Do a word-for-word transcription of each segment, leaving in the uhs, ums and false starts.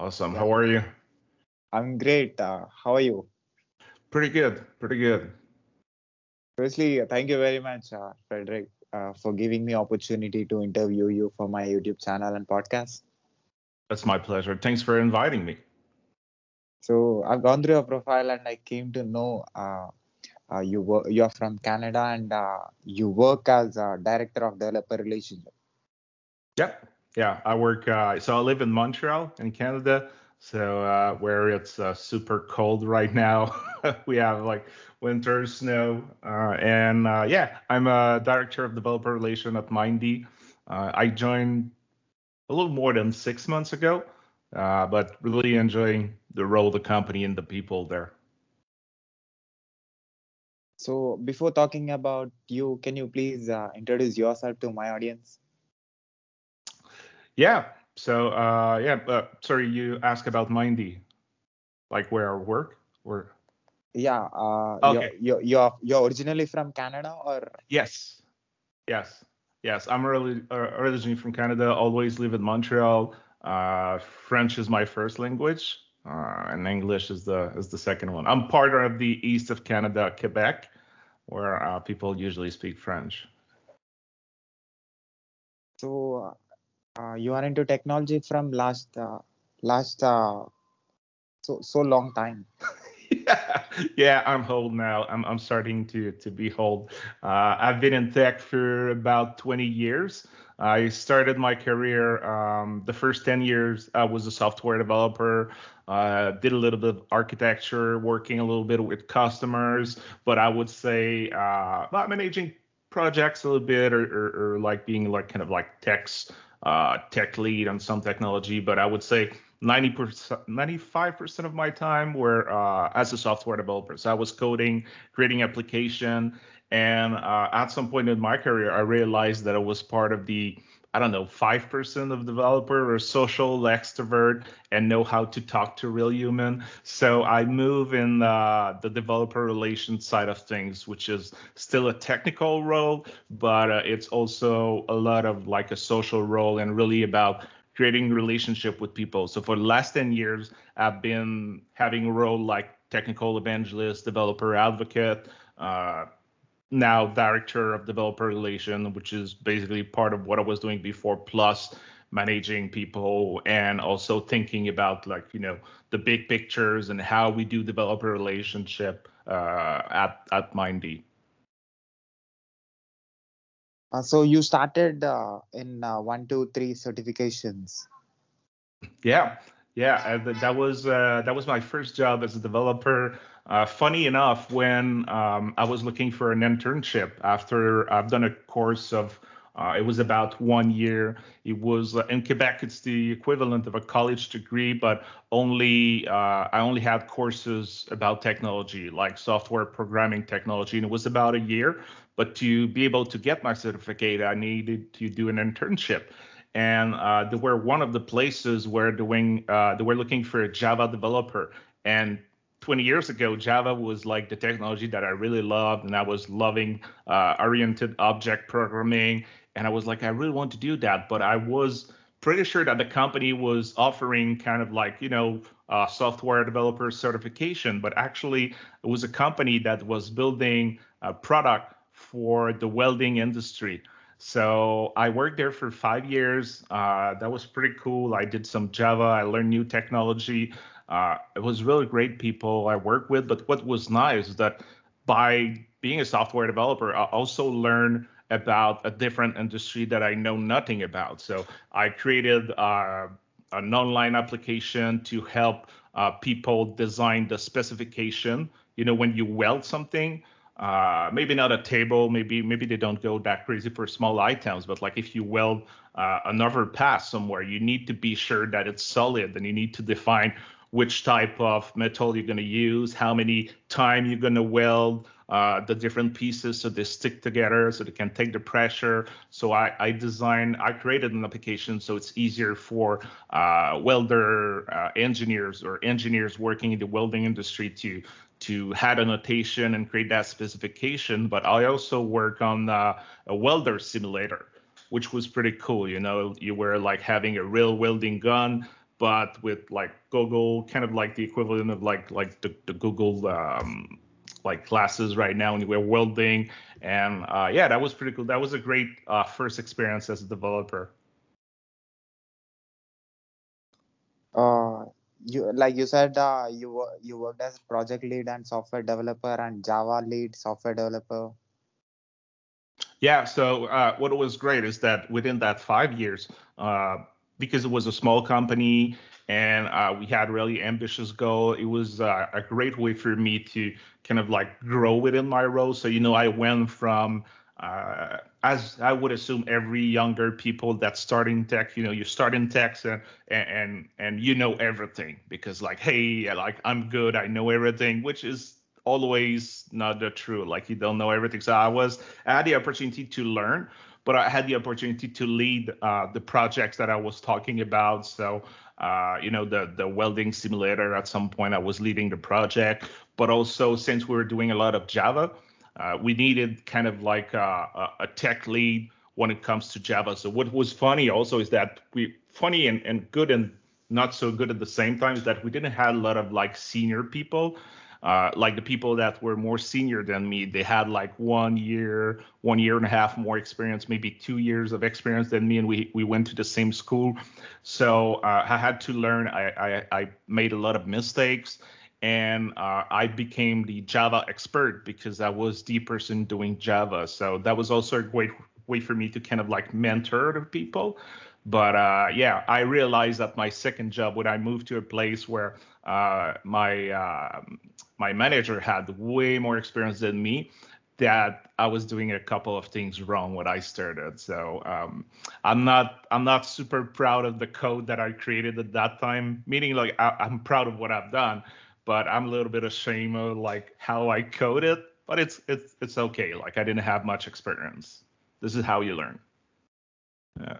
Awesome. Yeah. How are you? I'm great. Uh, how are you? Pretty good. Pretty good. Firstly, thank you very much, uh, Frederick, uh, for giving me opportunity to interview you for my YouTube channel and podcast. That's my pleasure. Thanks for inviting me. So I've gone through your profile and I came to know uh, uh, you were, you're from Canada and uh, you work as a director of developer relationship. Yep. Yeah, I work. Uh, so I live in Montreal in Canada. So uh, where it's uh, super cold right now, we have like winter snow. Uh, and uh, yeah, I'm a director of developer relation at Mindee. Uh, I joined a little more than six months ago, uh, but really enjoying the role of the company and the people there. So before talking about you, can you please uh, introduce yourself to my audience? Yeah. So, uh, yeah, but sorry, you asked about Mindee, like where I work or. Yeah, uh, okay. you're, you're, you're originally from Canada or. Yes, yes, yes. I'm really, uh, originally from Canada, always live in Montreal. Uh, French is my first language uh, and English is the is the second one. I'm part of the east of Canada, Quebec, where uh, people usually speak French. So. Uh... Uh, you are into technology from last uh, last uh, so so long time. yeah, yeah, I'm old now. I'm I'm starting to to be old. Uh, I've been in tech for about twenty years. I started my career. Um, the first ten years, I was a software developer. Uh, did a little bit of architecture, working a little bit with customers, but I would say uh, not managing projects a little bit, or, or, or like being like kind of like techs. Uh, tech lead on some technology, but I would say ninety percent, ninety-five percent of my time were uh, as a software developer. So I was coding, creating application, and uh, at some point in my career, I realized that I was part of the, I don't know, five percent of developer or social extrovert and know how to talk to real human. So I move in uh, the developer relations side of things, which is still a technical role, but uh, it's also a lot of like a social role and really about creating relationship with people. So for the last ten years, I've been having a role like technical evangelist, developer advocate, uh, now director of developer relation, which is basically part of what I was doing before, plus managing people and also thinking about like, you know, the big pictures and how we do developer relationship uh, at, at Mindee. Uh, so you started uh, in uh, one, two, three certifications. Yeah, yeah, that was uh, that was my first job as a developer. Uh, funny enough, when um, I was looking for an internship after I've done a course of, uh, it was about one year. It was uh, in Quebec, it's the equivalent of a college degree, but only uh, I only had courses about technology, like software programming technology, and it was about a year. But to be able to get my certificate, I needed to do an internship. And uh, they were one of the places where doing, uh, they were looking for a Java developer. And twenty years ago, Java was like the technology that I really loved, and I was loving uh, oriented object programming. And I was like, I really want to do that. But I was pretty sure that the company was offering kind of like, you know, uh, software developer certification. But actually, it was a company that was building a product for the welding industry. So I worked there for five years. Uh, that was pretty cool. I did some Java. I learned new technology. Uh, it was really great people I worked with. But what was nice is that by being a software developer, I also learned about a different industry that I know nothing about. So I created uh, an online application to help uh, people design the specification. You know, when you weld something, Uh, maybe not a table, maybe maybe they don't go that crazy for small items, but like if you weld uh, an overpass somewhere, you need to be sure that it's solid and you need to define which type of metal you're going to use, how many time you're going to weld uh, the different pieces so they stick together, so they can take the pressure. So I, I designed, I created an application so it's easier for uh, welder uh, engineers or engineers working in the welding industry to to add a notation and create that specification. But I also work on uh, a welder simulator, which was pretty cool. You know, you were like having a real welding gun, but with like Google, kind of like the equivalent of like like the, the Google um, like classes right now, and we're welding. And uh, yeah, that was pretty cool. That was a great uh, first experience as a developer. Uh, you like you said uh, you you worked as project lead and software developer and Java lead software developer. Yeah, so uh, what was great is that within that five years, uh, because it was a small company and uh, we had really ambitious goal, it was uh, a great way for me to kind of like grow within my role. So, you know, I went from, uh, as I would assume every younger people that start in tech, you know, you start in tech and, and, and you know everything because like, hey, like I'm good, I know everything, which is always not the true, like you don't know everything. So I was I had the opportunity to learn, but I had the opportunity to lead uh, the projects that I was talking about. So, uh, you know, the, the welding simulator, at some point I was leading the project, but also since we were doing a lot of Java, uh, we needed kind of like a, a tech lead when it comes to Java. So what was funny also is that we funny and, and good and not so good at the same time is that we didn't have a lot of like senior people. Uh, like the people that were more senior than me, they had like one year, one year and a half more experience, maybe two years of experience than me. And we, we went to the same school. So uh, I had to learn. I, I, I made a lot of mistakes and uh, I became the Java expert because I was the person doing Java. So that was also a great way for me to kind of like mentor other people. But uh, yeah, I realized that my second job, when I moved to a place where uh, my uh, my manager had way more experience than me, that I was doing a couple of things wrong when I started. So um, I'm not I'm not super proud of the code that I created at that time. Meaning, like I, I'm proud of what I've done, but I'm a little bit ashamed of like how I coded. But it's it's it's okay. Like I didn't have much experience. This is how you learn. Yeah.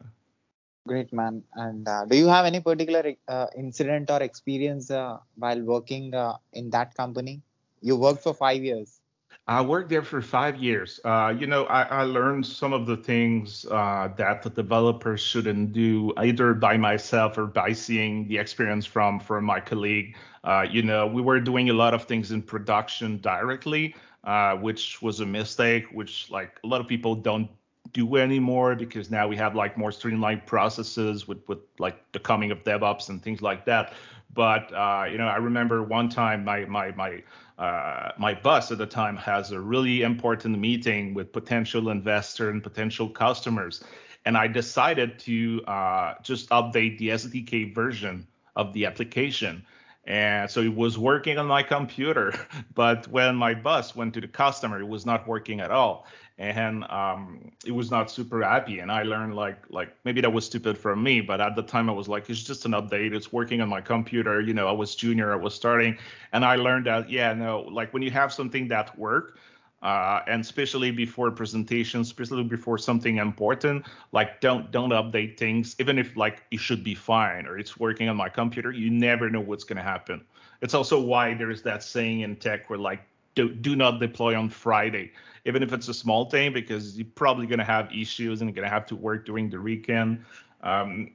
Great, man. And uh, do you have any particular uh, incident or experience uh, while working uh, in that company? You worked for five years. I worked there for five years. Uh, you know, I, I learned some of the things uh, that the developers shouldn't do either by myself or by seeing the experience from, from my colleague. Uh, you know, we were doing a lot of things in production directly, uh, which was a mistake, which like a lot of people don't do anymore because now we have like more streamlined processes with with like the coming of DevOps and things like that. But uh, you know, I remember one time my my my uh, my boss at the time has a really important meeting with potential investor and potential customers, and I decided to uh, just update the S D K version of the application. And so it was working on my computer, but when my boss went to the customer, it was not working at all. And um, it was not super happy. And I learned like, like maybe that was stupid from me, but at the time I was like, it's just an update. It's working on my computer. You know, I was junior, I was starting. And I learned that, yeah, no, like when you have something that work, uh, and especially before presentations, especially before something important, like don't, don't update things, even if like it should be fine or it's working on my computer, you never know what's gonna happen. It's also why there is that saying in tech where like, do, do not deploy on Friday. Even if it's a small thing, because you're probably going to have issues and you're going to have to work during the weekend. Um,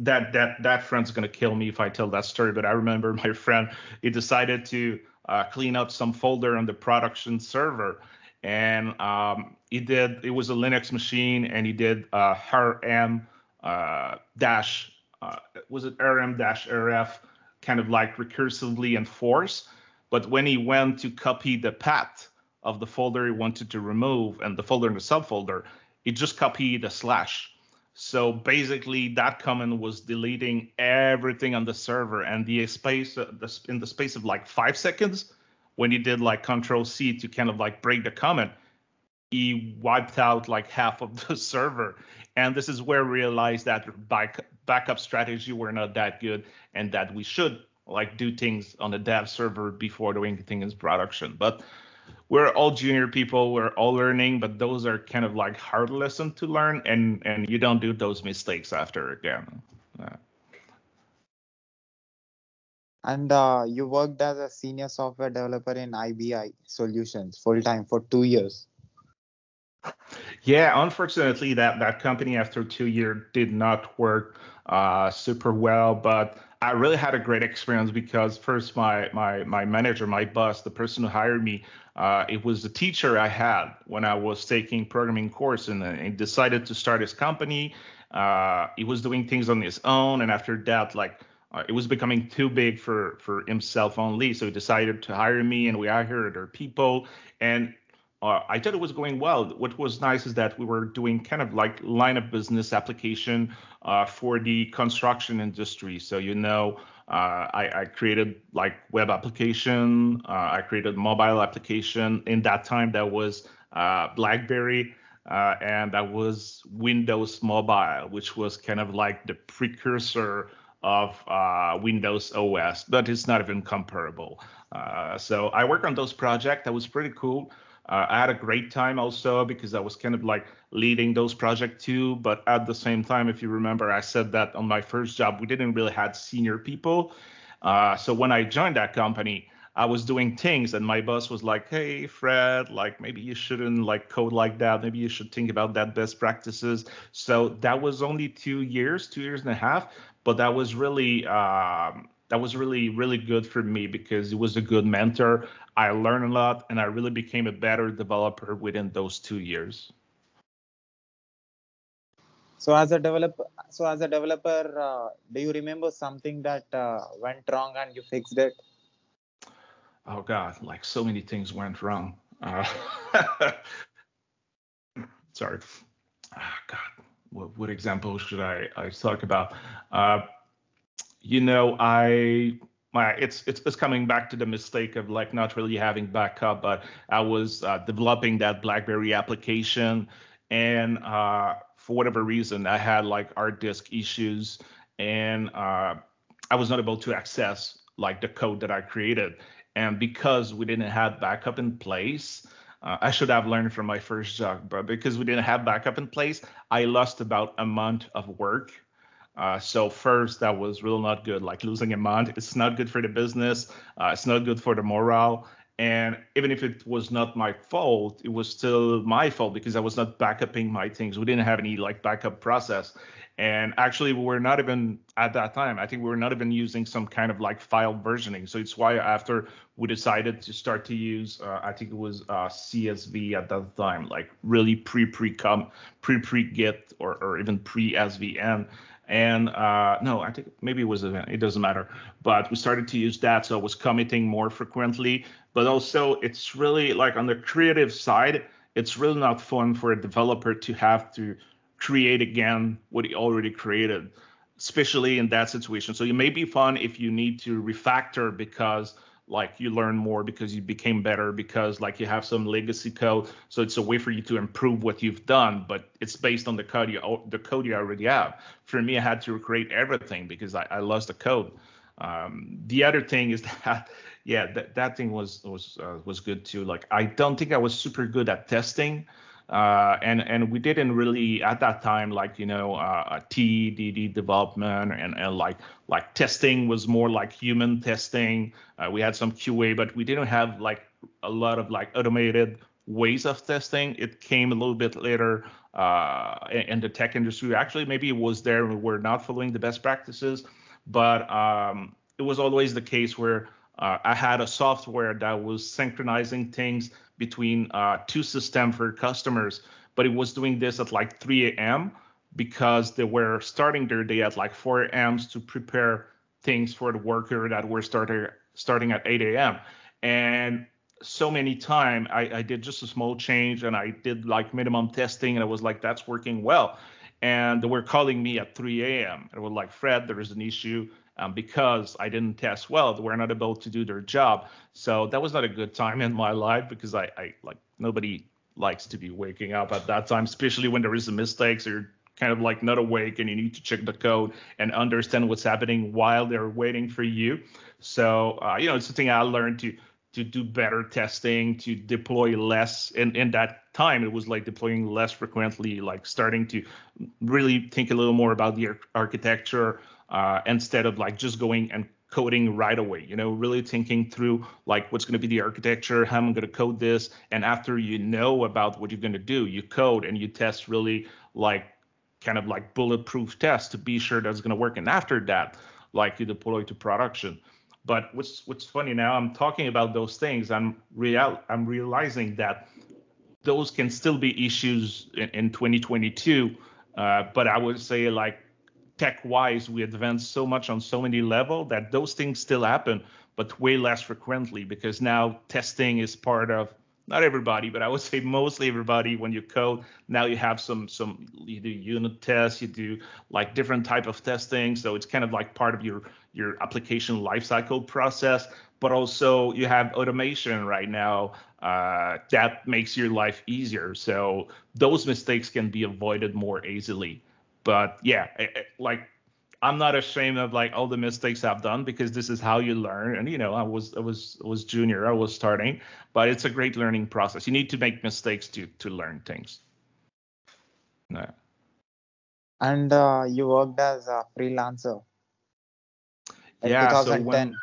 that that that friend's going to kill me if I tell that story. But I remember my friend, he decided to uh, clean up some folder on the production server. And um, he did, it was a Linux machine, and he did uh, R M uh, dash, uh, was it R M dash R F, kind of like recursively enforce. But when he went to copy the path of the folder he wanted to remove and the folder and the subfolder, it just copied a slash. So basically that comment was deleting everything on the server, and the space uh, the, in the space of like five seconds, when he did like control C to kind of like break the comment, he wiped out like half of the server. And this is where I realized that back, backup strategy were not that good and that we should like do things on the dev server before doing things in production. But we're all junior people, we're all learning, but those are kind of like hard lessons to learn, and, and you don't do those mistakes after again. Yeah. And uh, you worked as a senior software developer in ibi Solutions full-time for two years. Yeah, unfortunately, that, that company after two years did not work uh, super well, but I really had a great experience because first, my my my manager, my boss, the person who hired me, uh, it was the teacher I had when I was taking programming course and, and decided to start his company. Uh, he was doing things on his own, and after that, like uh, it was becoming too big for for himself only, so he decided to hire me, and we hired other people, and uh, I thought it was going well. What was nice is that we were doing kind of like line of business application uh, for the construction industry. So you know, uh, I, I created like web application, uh, I created mobile application. In that time, that was uh, Blackberry. Uh, and that was Windows Mobile, which was kind of like the precursor of uh, Windows O S, but it's not even comparable. Uh, so I worked on those projects. That was pretty cool. Uh, I had a great time also because I was kind of like leading those projects too. But at the same time, if you remember, I said that on my first job, we didn't really have senior people. Uh, so when I joined that company, I was doing things and my boss was like, hey, Fred, like maybe you shouldn't like code like that. Maybe you should think about that best practices. So that was only two years, two years and a half. But that was really um, that was really, really good for me because it was a good mentor. I learned a lot and I really became a better developer within those two years. So as a developer, so as a developer, uh, do you remember something that uh, went wrong and you fixed it? Oh, God, like so many things went wrong. Uh, sorry. Oh, God, what, what example should I, I talk about? Uh, you know, I my it's, it's it's coming back to the mistake of like not really having backup, but I was uh, developing that BlackBerry application. And uh, for whatever reason, I had like hard disk issues and uh, I was not able to access like the code that I created. And because we didn't have backup in place, uh, I should have learned from my first job, but because we didn't have backup in place, I lost about a month of work. Uh, so first, that was really not good, like losing a month. It's not good for the business. Uh, it's not good for the morale. And even if it was not my fault, it was still my fault because I was not backuping my things. We didn't have any like backup process. And actually, we were not even at that time. I think we were not even using some kind of like file versioning. So it's why after we decided to start to use, uh, I think it was uh, C S V at that time, like really pre pre com pre pre git or or even pre S V N. And uh, no, I think maybe it was event. It doesn't matter. But we started to use that, so I was committing more frequently. But also, it's really like on the creative side, it's really not fun for a developer to have to create again what he already created, especially in that situation. So it may be fun if you need to refactor because like you learn more, because you became better, because like you have some legacy code. So it's a way for you to improve what you've done, but it's based on the code you, the code you already have. For me, I had to create everything because I, I lost the code. Um, the other thing is that, yeah, that, that thing was, was, uh, was good too. Like, I don't think I was super good at testing. Uh, and and we didn't really at that time, like, you know, uh, T D D development and, and like like testing was more like human testing. Uh, we had some Q A, but we didn't have like a lot of like automated ways of testing. It came a little bit later uh, in, in the tech industry. Actually, maybe it was there. We were not following the best practices, but um, it was always the case where uh, I had a software that was synchronizing things between uh, two systems for customers, but it was doing this at like three A M because they were starting their day at like four A M to prepare things for the worker that were starting starting at eight A M And so many times I, I did just a small change and I did like minimum testing and I was like, that's working well. And they were calling me at three A M I was like, Fred, there is an issue. Um, because I didn't test well, they were not able to do their job. So that was not a good time in my life because I, I like nobody likes to be waking up at that time, especially when there is a mistake. So you're kind of like not awake and you need to check the code and understand what's happening while they're waiting for you. So, uh, you know, it's something I learned to to do better testing, to deploy less. And in that time, it was like deploying less frequently, like starting to really think a little more about the ar- architecture. Uh, instead of like just going and coding right away, you know, really thinking through like what's going to be the architecture, how I'm going to code this. And after you know about what you're going to do, you code and you test really like kind of like bulletproof tests to be sure that's going to work. And after that, likely deploy to production. But what's what's funny now, I'm talking about those things. I'm real. I'm realizing that those can still be issues in, in twenty twenty-two. Uh, but I would say, like, tech-wise, we advanced so much on so many levels that those things still happen, but way less frequently, because now testing is part of not everybody, but I would say mostly everybody. When you code, now you have some, some you do unit tests, you do like different type of testing. So it's kind of like part of your, your application lifecycle process, but also you have automation right now uh, that makes your life easier. So those mistakes can be avoided more easily. But yeah, it, it, like I'm not ashamed of like all the mistakes I've done, because this is how you learn. And, you know, I was I was I was junior, I was starting, but it's a great learning process. You need to make mistakes to to learn things. No. And uh, you worked as a freelancer. In yeah. twenty ten. So when,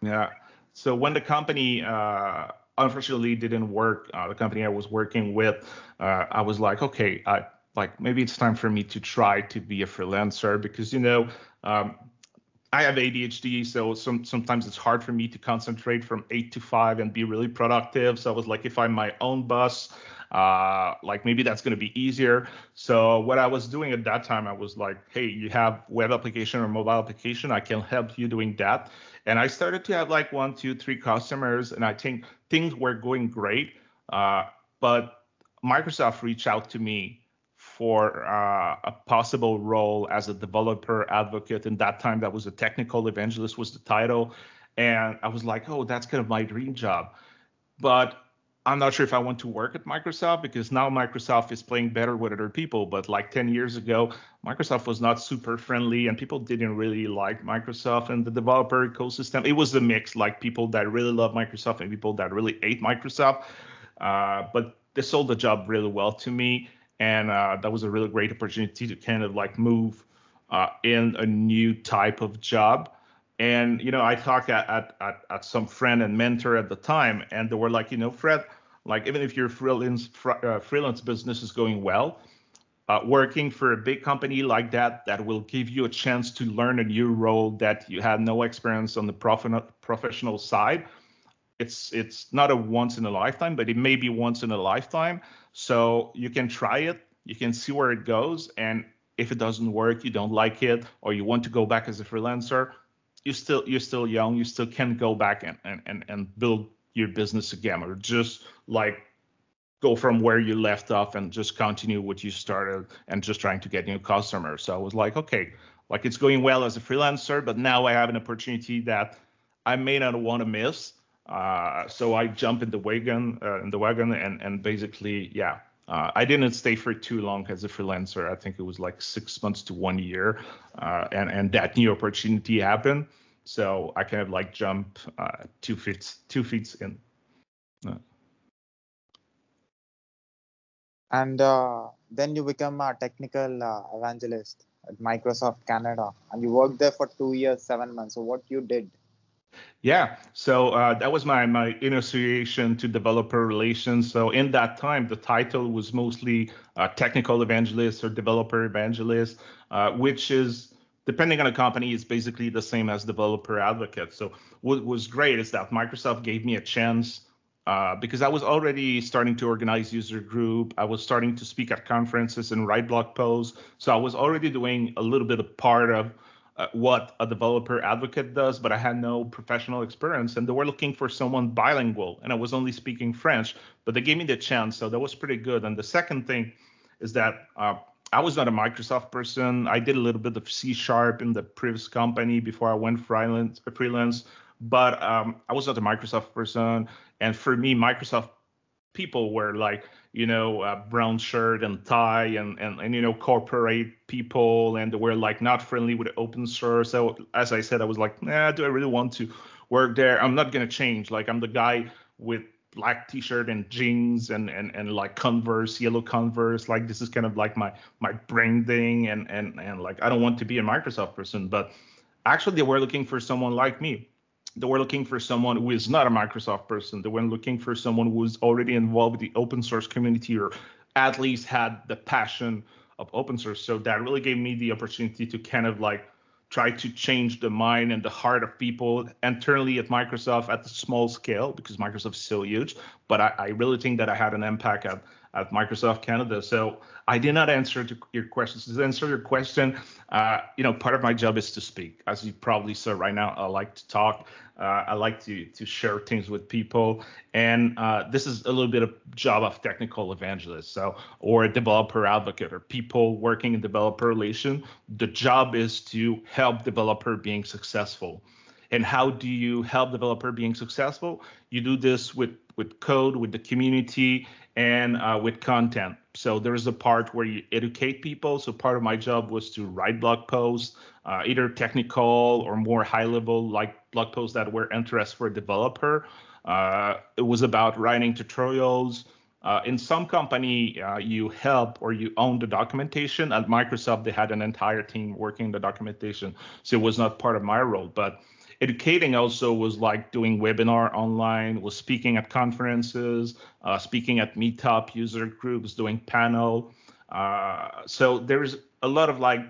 yeah. So when the company uh, unfortunately didn't work, uh, the company I was working with, uh, I was like, okay, I. Like maybe it's time for me to try to be a freelancer, because, you know, um, I have A D H D, so some, sometimes it's hard for me to concentrate from eight to five and be really productive. So I was like, if I'm my own boss, uh, like maybe that's going to be easier. So what I was doing at that time, I was like, hey, you have web application or mobile application, I can help you doing that. And I started to have like one, two, three customers, and I think things were going great. Uh, but Microsoft reached out to me for uh, a possible role as a developer advocate. In that time, that was a technical evangelist was the title. And I was like, oh, that's kind of my dream job. But I'm not sure if I want to work at Microsoft, because now Microsoft is playing better with other people. But like ten years ago, Microsoft was not super friendly, and people didn't really like Microsoft and the developer ecosystem. It was a mix, like people that really love Microsoft and people that really hate Microsoft. Uh, but they sold the job really well to me. And uh, that was a really great opportunity to kind of like move uh, in a new type of job. And, you know, I talked at, at, at, at some friend and mentor at the time, and they were like, you know, Fred, like even if your freelance, fr uh, freelance business is going well, uh, working for a big company like that, that will give you a chance to learn a new role that you had no experience on the prof professional side. It's it's not a once in a lifetime, but it may be once in a lifetime. So you can try it, you can see where it goes. And if it doesn't work, you don't like it, or you want to go back as a freelancer, you still you're still young, you still can go back and and, and, and build your business again, or just like go from where you left off and just continue what you started and just trying to get new customers. So I was like, okay, like it's going well as a freelancer, but now I have an opportunity that I may not want to miss. Uh, so I jump in the wagon, uh, in the wagon, and and basically, yeah, uh, I didn't stay for too long as a freelancer. I think it was like six months to one year, uh, and and that new opportunity happened. So I kind of like jump uh, two feet, two feet in. Uh. And uh, then you become a technical uh, evangelist at Microsoft Canada, and you worked there for two years, seven months. So what you did? Yeah, so uh, that was my my initiation to developer relations. So in that time, the title was mostly uh, technical evangelist or developer evangelist, uh, which is, depending on a company, is basically the same as developer advocate. So what was great is that Microsoft gave me a chance uh, because I was already starting to organize user group. I was starting to speak at conferences and write blog posts. So I was already doing a little bit of part of Uh, what a developer advocate does, but I had no professional experience, and they were looking for someone bilingual, and I was only speaking French, but they gave me the chance, so that was pretty good. And the second thing is that uh, I was not a Microsoft person. I did a little bit of C sharp in the previous company before I went freelance, freelance but um, I was not a Microsoft person, and for me, Microsoft people were like, you know, uh, brown shirt and tie and, and, and, you know, corporate people, and they were like not friendly with open source. So as I said, I was like, nah, do I really want to work there? I'm not going to change. Like I'm the guy with black t-shirt and jeans and, and, and like Converse, yellow Converse. Like this is kind of like my, my branding and, and, and like, I don't want to be a Microsoft person, but actually they were looking for someone like me. They were looking for someone who is not a Microsoft person. They were looking for someone who was already involved with the open source community, or at least had the passion of open source. So that really gave me the opportunity to kind of like try to change the mind and the heart of people internally at Microsoft at the small scale, because Microsoft is still huge. But I, I really think that I had an impact at, at Microsoft Canada. So I did not answer to your questions. To answer your question, uh, you know, part of my job is to speak. As you probably saw right now, I like to talk. Uh, I like to, to share things with people. And uh, this is a little bit of job of technical evangelist, so or a developer advocate or people working in developer relation. The job is to help developer being successful. And how do you help developer being successful? You do this with, with code, with the community, and uh, with content. So there is a part where you educate people. So part of my job was to write blog posts, uh, either technical or more high level, like blog posts that were interest for a developer. Uh, it was about writing tutorials. Uh, in some company, uh, you help or you own the documentation. At Microsoft, they had an entire team working the documentation. So it was not part of my role, but educating also was like doing webinar online, was speaking at conferences, uh, speaking at meetup user groups, doing panel. Uh, so there's a lot of like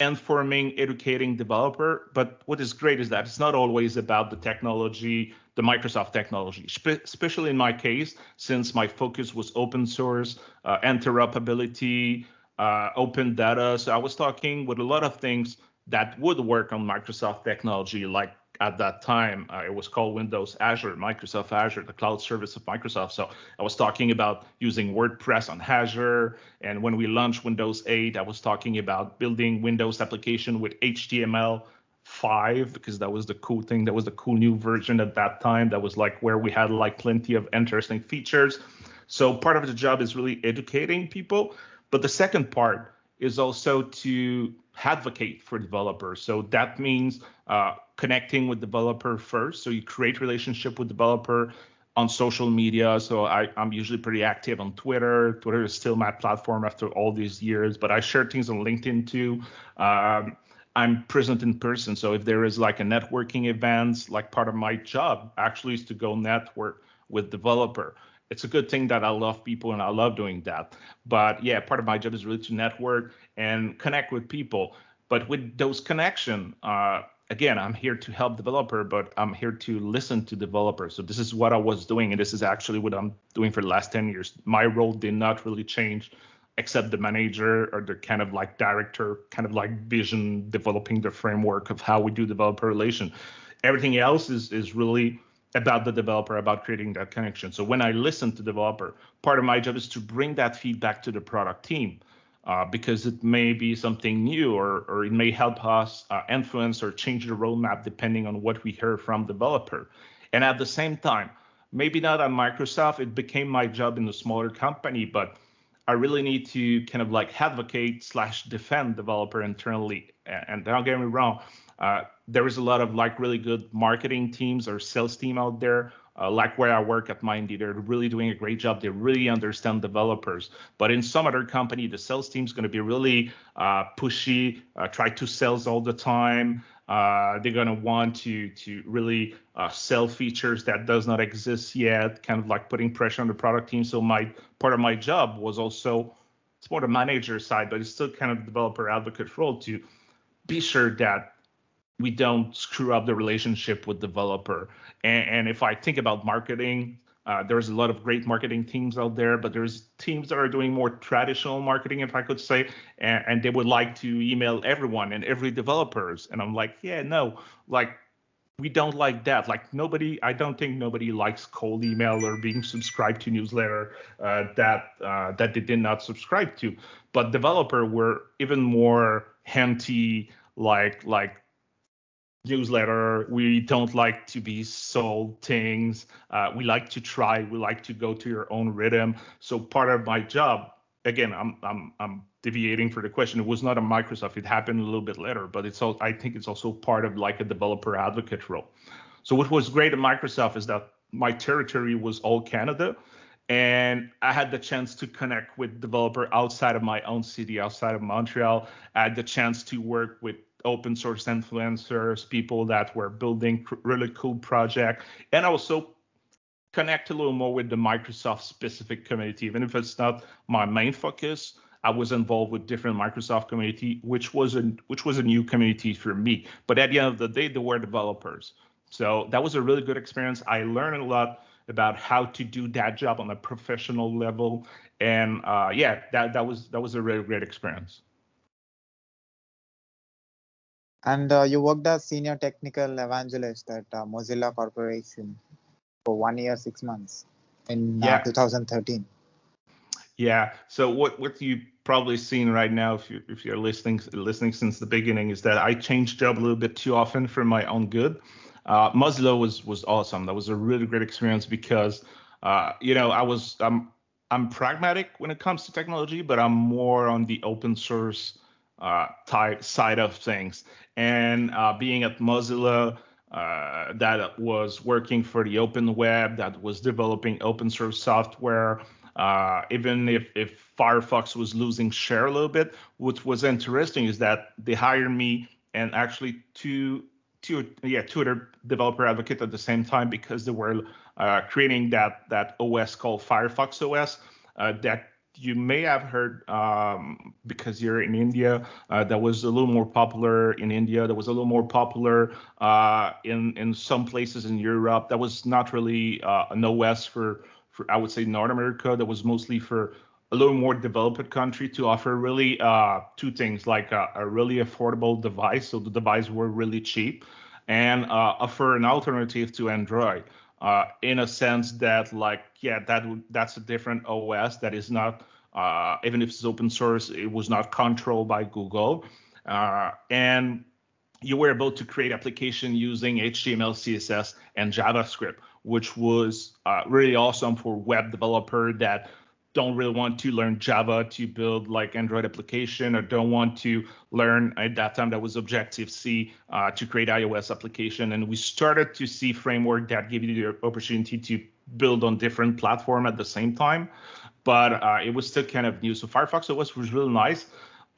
informing, educating developer. But what is great is that it's not always about the technology, the Microsoft technology, especially in my case, since my focus was open source, uh, interoperability, uh, open data. So I was talking with a lot of things that would work on Microsoft technology, like at that time, uh, it was called Windows Azure, Microsoft Azure, the cloud service of Microsoft. So I was talking about using WordPress on Azure. And when we launched Windows eight, I was talking about building Windows application with H T M L five, because that was the cool thing. That was the cool new version at that time. That was like where we had like plenty of interesting features. So part of the job is really educating people. But the second part is also to advocate for developers. So that means uh, connecting with developer first. So you create relationship with developer on social media. So I, I'm usually pretty active on Twitter. Twitter is still my platform after all these years, but I share things on LinkedIn too. Um, I'm present in person. So if there is like a networking events, like part of my job actually is to go network with developer. It's a good thing that I love people and I love doing that. But yeah, part of my job is really to network and connect with people. But with those connections, uh, again, I'm here to help developer, but I'm here to listen to developers. So this is what I was doing. And this is actually what I'm doing for the last ten years. My role did not really change except the manager or the kind of like director, kind of like vision, developing the framework of how we do developer relation. Everything else is is really about the developer, about creating that connection. So when I listen to developer, part of my job is to bring that feedback to the product team uh, because it may be something new or, or it may help us uh, influence or change the roadmap depending on what we hear from developer. And at the same time, maybe not at Microsoft, it became my job in a smaller company, but I really need to kind of like advocate slash defend developer internally. And don't get me wrong, uh, there is a lot of like really good marketing teams or sales team out there, uh, like where I work at Mindee. They're really doing a great job. They really understand developers. But in some other company, the sales team is going to be really uh, pushy, uh, try to sell all the time. Uh, they're going to want to to really uh, sell features that does not exist yet, kind of like putting pressure on the product team. So my part of my job was also, it's more the manager side, but it's still kind of developer advocate role to be sure that we don't screw up the relationship with developer. And, and if I think about marketing, uh, there's a lot of great marketing teams out there, but there's teams that are doing more traditional marketing, if I could say, and, and they would like to email everyone and every developers. And I'm like, yeah, no, like we don't like that. Like nobody, I don't think nobody likes cold email or being subscribed to newsletter uh, that uh, that they did not subscribe to. But developer were even more anti, like like. newsletter. We don't like to be sold things. Uh, we like to try. We like to go to your own rhythm. So part of my job, again, I'm I'm I'm deviating for the question. It was not a Microsoft. It happened a little bit later, but it's all. I think it's also part of like a developer advocate role. So what was great at Microsoft is that my territory was all Canada, and I had the chance to connect with developer outside of my own city, outside of Montreal. I had the chance to work with open source influencers, people that were building really cool project, and also connect a little more with the Microsoft specific community. Even if it's not my main focus, I I was involved with different Microsoft community, which was a, which was a new community for me. But at the end of the day, they were developers. So that was a really good experience. I learned a lot about how to do that job on a professional level. And uh, yeah, that, that was that was a really great experience. And uh, you worked as senior technical evangelist at uh, Mozilla Corporation for one year, six months in yeah. uh, two thousand thirteen. Yeah. So what what you probably seen right now, if you if you're listening listening since the beginning, is that I changed job a little bit too often for my own good. Uh, Mozilla was was awesome. That was a really great experience because uh, you know I was I'm I'm pragmatic when it comes to technology, but I'm more on the open source uh, type side of things. And uh, being at Mozilla, uh, that was working for the open web, that was developing open source software. Uh, even if, if Firefox was losing share a little bit, what was interesting is that they hired me and actually two, two, yeah, two other developer advocates at the same time because they were uh, creating that that O S called Firefox O S uh, that you may have heard um, because you're in India. Uh, that was a little more popular in India. That was a little more popular uh, in in some places in Europe. That was not really uh, an O S for. I would say North America, that was mostly for a little more developed country to offer really uh, two things, like a, a really affordable device, so the devices were really cheap, and uh, offer an alternative to Android uh, in a sense that like, yeah, that that's a different O S that is not, uh, even if it's open source, it was not controlled by Google. Uh, and you were able to create application using H T M L, C S S, and JavaScript, which was uh, really awesome for web developer that don't really want to learn Java to build like Android application or don't want to learn, at that time that was Objective-C uh, to create iOS application. And we started to see framework that give you the opportunity to build on different platform at the same time, but uh, it was still kind of new. So Firefox O S was really nice.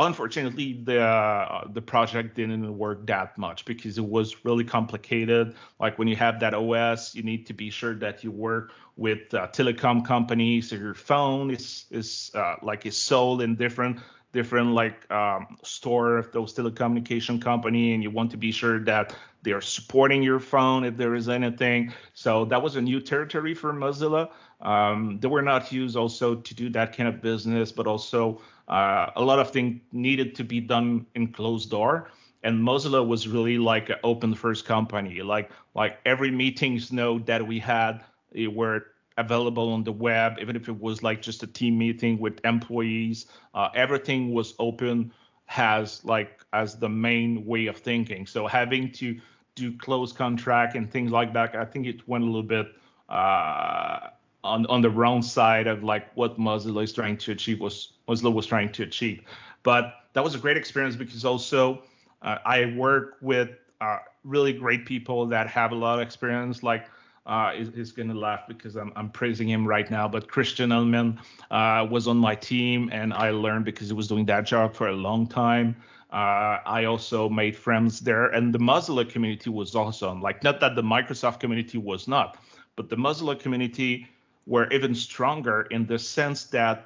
Unfortunately, the uh, the project didn't work that much because it was really complicated. Like when you have that O S, you need to be sure that you work with uh, telecom companies. So your phone is is uh, like is sold in different different like um, store of those telecommunication company, and you want to be sure that they are supporting your phone if there is anything. So that was a new territory for Mozilla. Um, they were not used also to do that kind of business, but also uh, a lot of things needed to be done in closed door. And Mozilla was really like an open first company. Like like every meetings note that we had, it were available on the web, even if it was like just a team meeting with employees, uh, everything was open has like as the main way of thinking. So having to do close contract and things like that, I think it went a little bit uh, on on the wrong side of like what Mozilla is trying to achieve was Mozilla was trying to achieve. But that was a great experience because also uh, I work with uh, really great people that have a lot of experience. Like uh, he's, he's gonna laugh because I'm I'm praising him right now. But Christian Ullman uh, was on my team, and I learned because he was doing that job for a long time. Uh, I also made friends there, and the Mozilla community was awesome. Like not that the Microsoft community was not, but the Mozilla community were even stronger in the sense that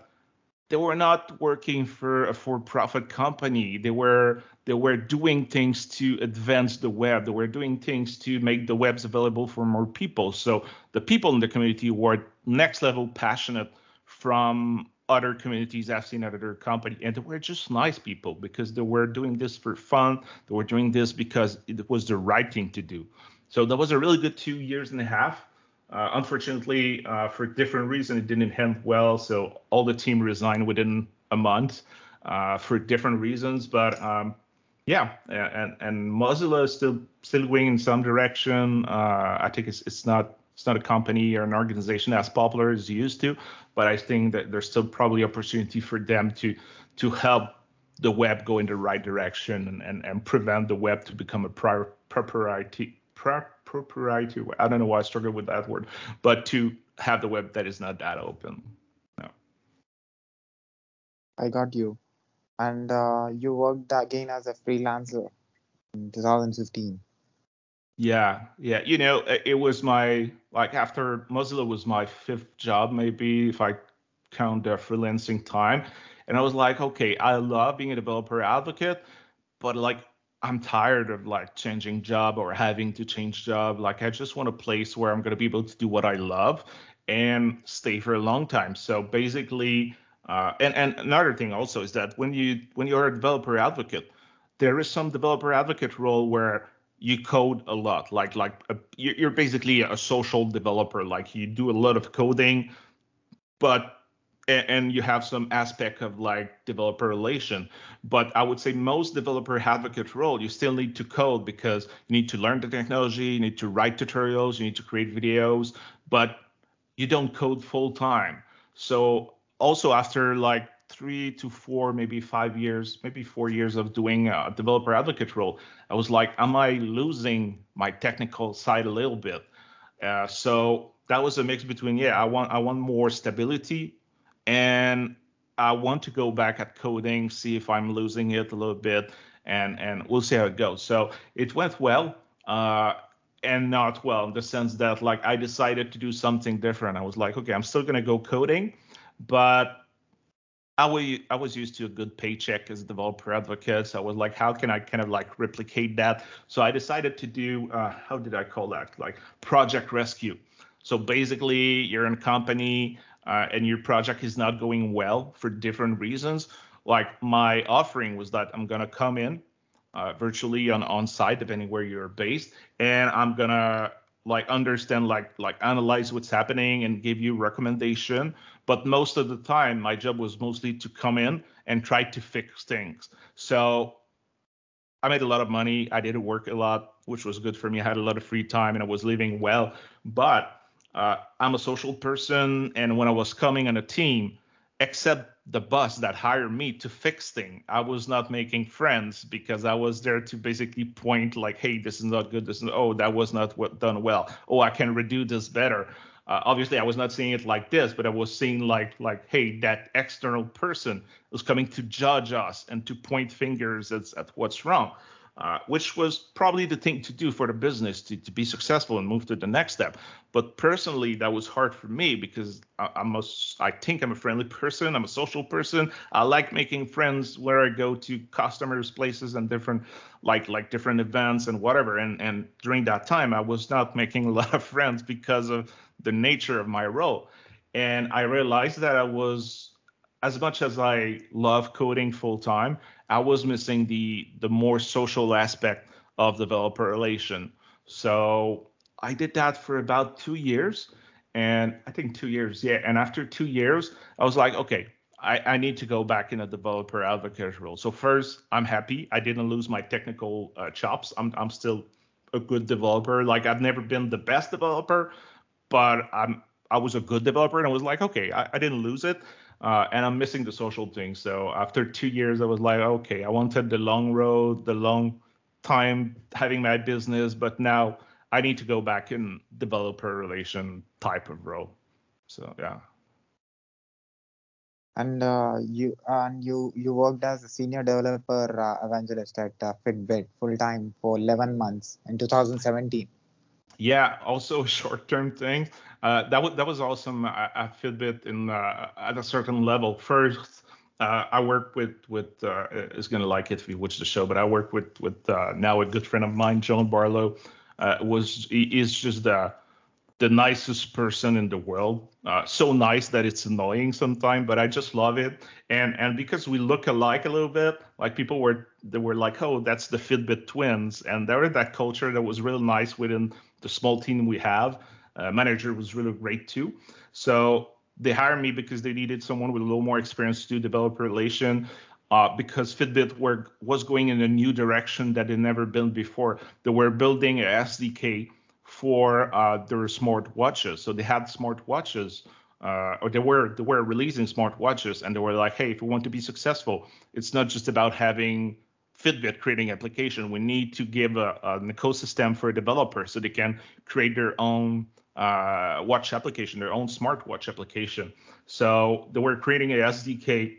they were not working for a for-profit company. They were they were doing things to advance the web. They were doing things to make the webs available for more people. So the people in the community were next level passionate from other communities I've seen at other companies. And they were just nice people because they were doing this for fun. They were doing this because it was the right thing to do. So that was a really good two years and a half. Uh, unfortunately, uh, for different reasons, it didn't end well. So all the team resigned within a month uh, for different reasons. But um, yeah, and, and Mozilla is still still going in some direction. Uh, I think it's it's not it's not a company or an organization as popular as it used to, but I think that there's still probably opportunity for them to to help the web go in the right direction and and, and prevent the web to become a prior proprietary. proprietary, I don't know why I struggle with that word, but to have the web that is not that open. No. I got you. And uh, you worked again as a freelancer in two thousand fifteen. Yeah, yeah. You know, it was my, like after Mozilla was my fifth job, maybe if I count the freelancing time. And I was like, okay, I love being a developer advocate, but like, I'm tired of like changing job or having to change job. Like, I just want a place where I'm going to be able to do what I love and stay for a long time. So basically, uh, and, and another thing also is that when you when you're a developer advocate, there is some developer advocate role where you code a lot, like like a, you're basically a social developer, like you do a lot of coding, but and you have some aspect of like developer relation. But I would say most developer advocate role, you still need to code because you need to learn the technology, you need to write tutorials, you need to create videos, but you don't code full time. So also after like three to four, maybe five years, maybe four years of doing a developer advocate role, I was like, am I losing my technical side a little bit? Uh, so that was a mix between, yeah, I want I want more stability, and I want to go back at coding, see if I'm losing it a little bit, and and we'll see how it goes. So it went well, uh, and not well in the sense that like I decided to do something different. I was like, okay, I'm still gonna go coding, but I was I was used to a good paycheck as a developer advocate. So I was like, how can I kind of like replicate that? So I decided to do uh, how did I call that? Like project rescue. So basically, you're in a company. Uh, and your project is not going well for different reasons. Like my offering was that I'm going to come in uh, virtually on on site, depending where you're based. And I'm going to like understand, like like analyze what's happening and give you recommendation. But most of the time, my job was mostly to come in and try to fix things. So I made a lot of money. I didn't work a lot, which was good for me. I had a lot of free time and I was living well. But Uh, I'm a social person, and when I was coming on a team, except the boss that hired me to fix things, I was not making friends because I was there to basically point like, hey, this is not good. This is, oh, that was not what done well. Oh, I can redo this better. Uh, obviously, I was not seeing it like this, but I was seeing like, like, hey, that external person was coming to judge us and to point fingers at, at what's wrong, uh, which was probably the thing to do for the business to, to be successful and move to the next step. But personally, that was hard for me because I, I'm a, I think I'm a friendly person. I'm a social person. I like making friends where I go to customers, places, and different like like different events and whatever. And and during that time, I was not making a lot of friends because of the nature of my role. And I realized that I was, as much as I love coding full time, I was missing the the more social aspect of developer relation. So I did that for about two years, and I think two years, yeah. And after two years, I was like, okay, I, I need to go back in a developer advocate role. So first, I'm happy. I didn't lose my technical uh, chops. I'm I'm still a good developer. Like I've never been the best developer, but I'm I was a good developer, and I was like, okay, I, I didn't lose it, uh, and I'm missing the social thing. So after two years, I was like, okay, I wanted the long road, the long time having my business, but now I need to go back in developer relation type of role. So yeah. And uh, you and you you worked as a senior developer uh, evangelist at uh, Fitbit full time for eleven months in two thousand seventeen. Yeah, also short term thing. Uh, that was that was awesome at Fitbit in uh, at a certain level. First, Uh, I work with, with uh, it's going to like it if you watch the show, but I work with, with uh, now a good friend of mine, John Barlow, uh, was, he is just the, the nicest person in the world. Uh, so nice that it's annoying sometimes, but I just love it. And and because we look alike a little bit, like people were, they were like, oh, that's the Fitbit twins. And there was that culture that was real nice within the small team we have. Uh, manager was really great too. So they hired me because they needed someone with a little more experience to do developer relation uh, because Fitbit were, was going in a new direction that they'd never been before. They were building an S D K for uh, their smart watches. So they had smart watches uh, or they were they were releasing smart watches, and they were like, hey, if we want to be successful, it's not just about having Fitbit creating application. We need to give a, an ecosystem for a developer so they can create their own uh watch application, their own smartwatch application. So they were creating an S D K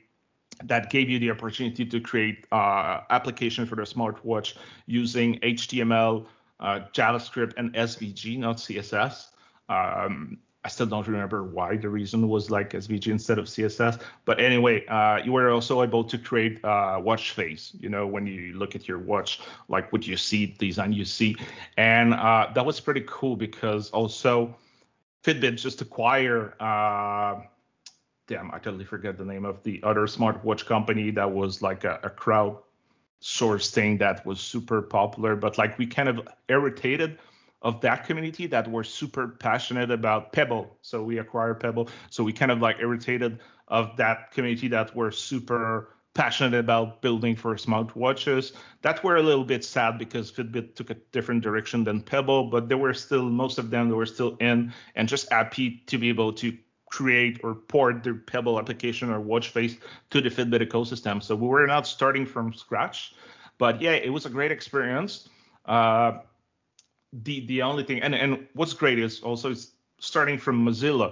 that gave you the opportunity to create uh application for the smartwatch using H T M L, uh, JavaScript, and S V G, not C S S. Um, I still don't remember why the reason was like S V G instead of C S S. But anyway, uh, you were also able to create uh, watch face. You know, when you look at your watch, like what you see, design you see. And uh, that was pretty cool because also Fitbit just acquired, uh, damn, I totally forget the name of the other smartwatch company that was like a, a crowdsourced thing that was super popular. But like we kind of irritated of that community that were super passionate about Pebble. So we acquired Pebble. So we kind of like irritated of that community that were super passionate about building for smartwatches. That were a little bit sad because Fitbit took a different direction than Pebble, but they were still, most of them, they were still in and just happy to be able to create or port their Pebble application or watch face to the Fitbit ecosystem. So we were not starting from scratch, but yeah, it was a great experience. Uh, The the only thing, and, and what's great is also it's starting from Mozilla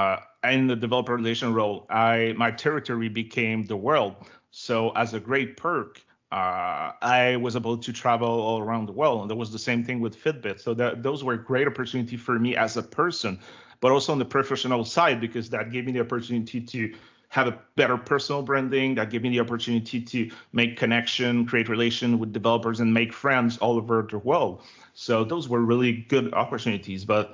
uh, and the developer relation role, I my territory became the world. So as a great perk, uh, I was able to travel all around the world. And that was the same thing with Fitbit. So that those were great opportunity for me as a person, but also on the professional side, because that gave me the opportunity to have a better personal branding, that gave me the opportunity to make connection, create relation with developers and make friends all over the world. So those were really good opportunities, but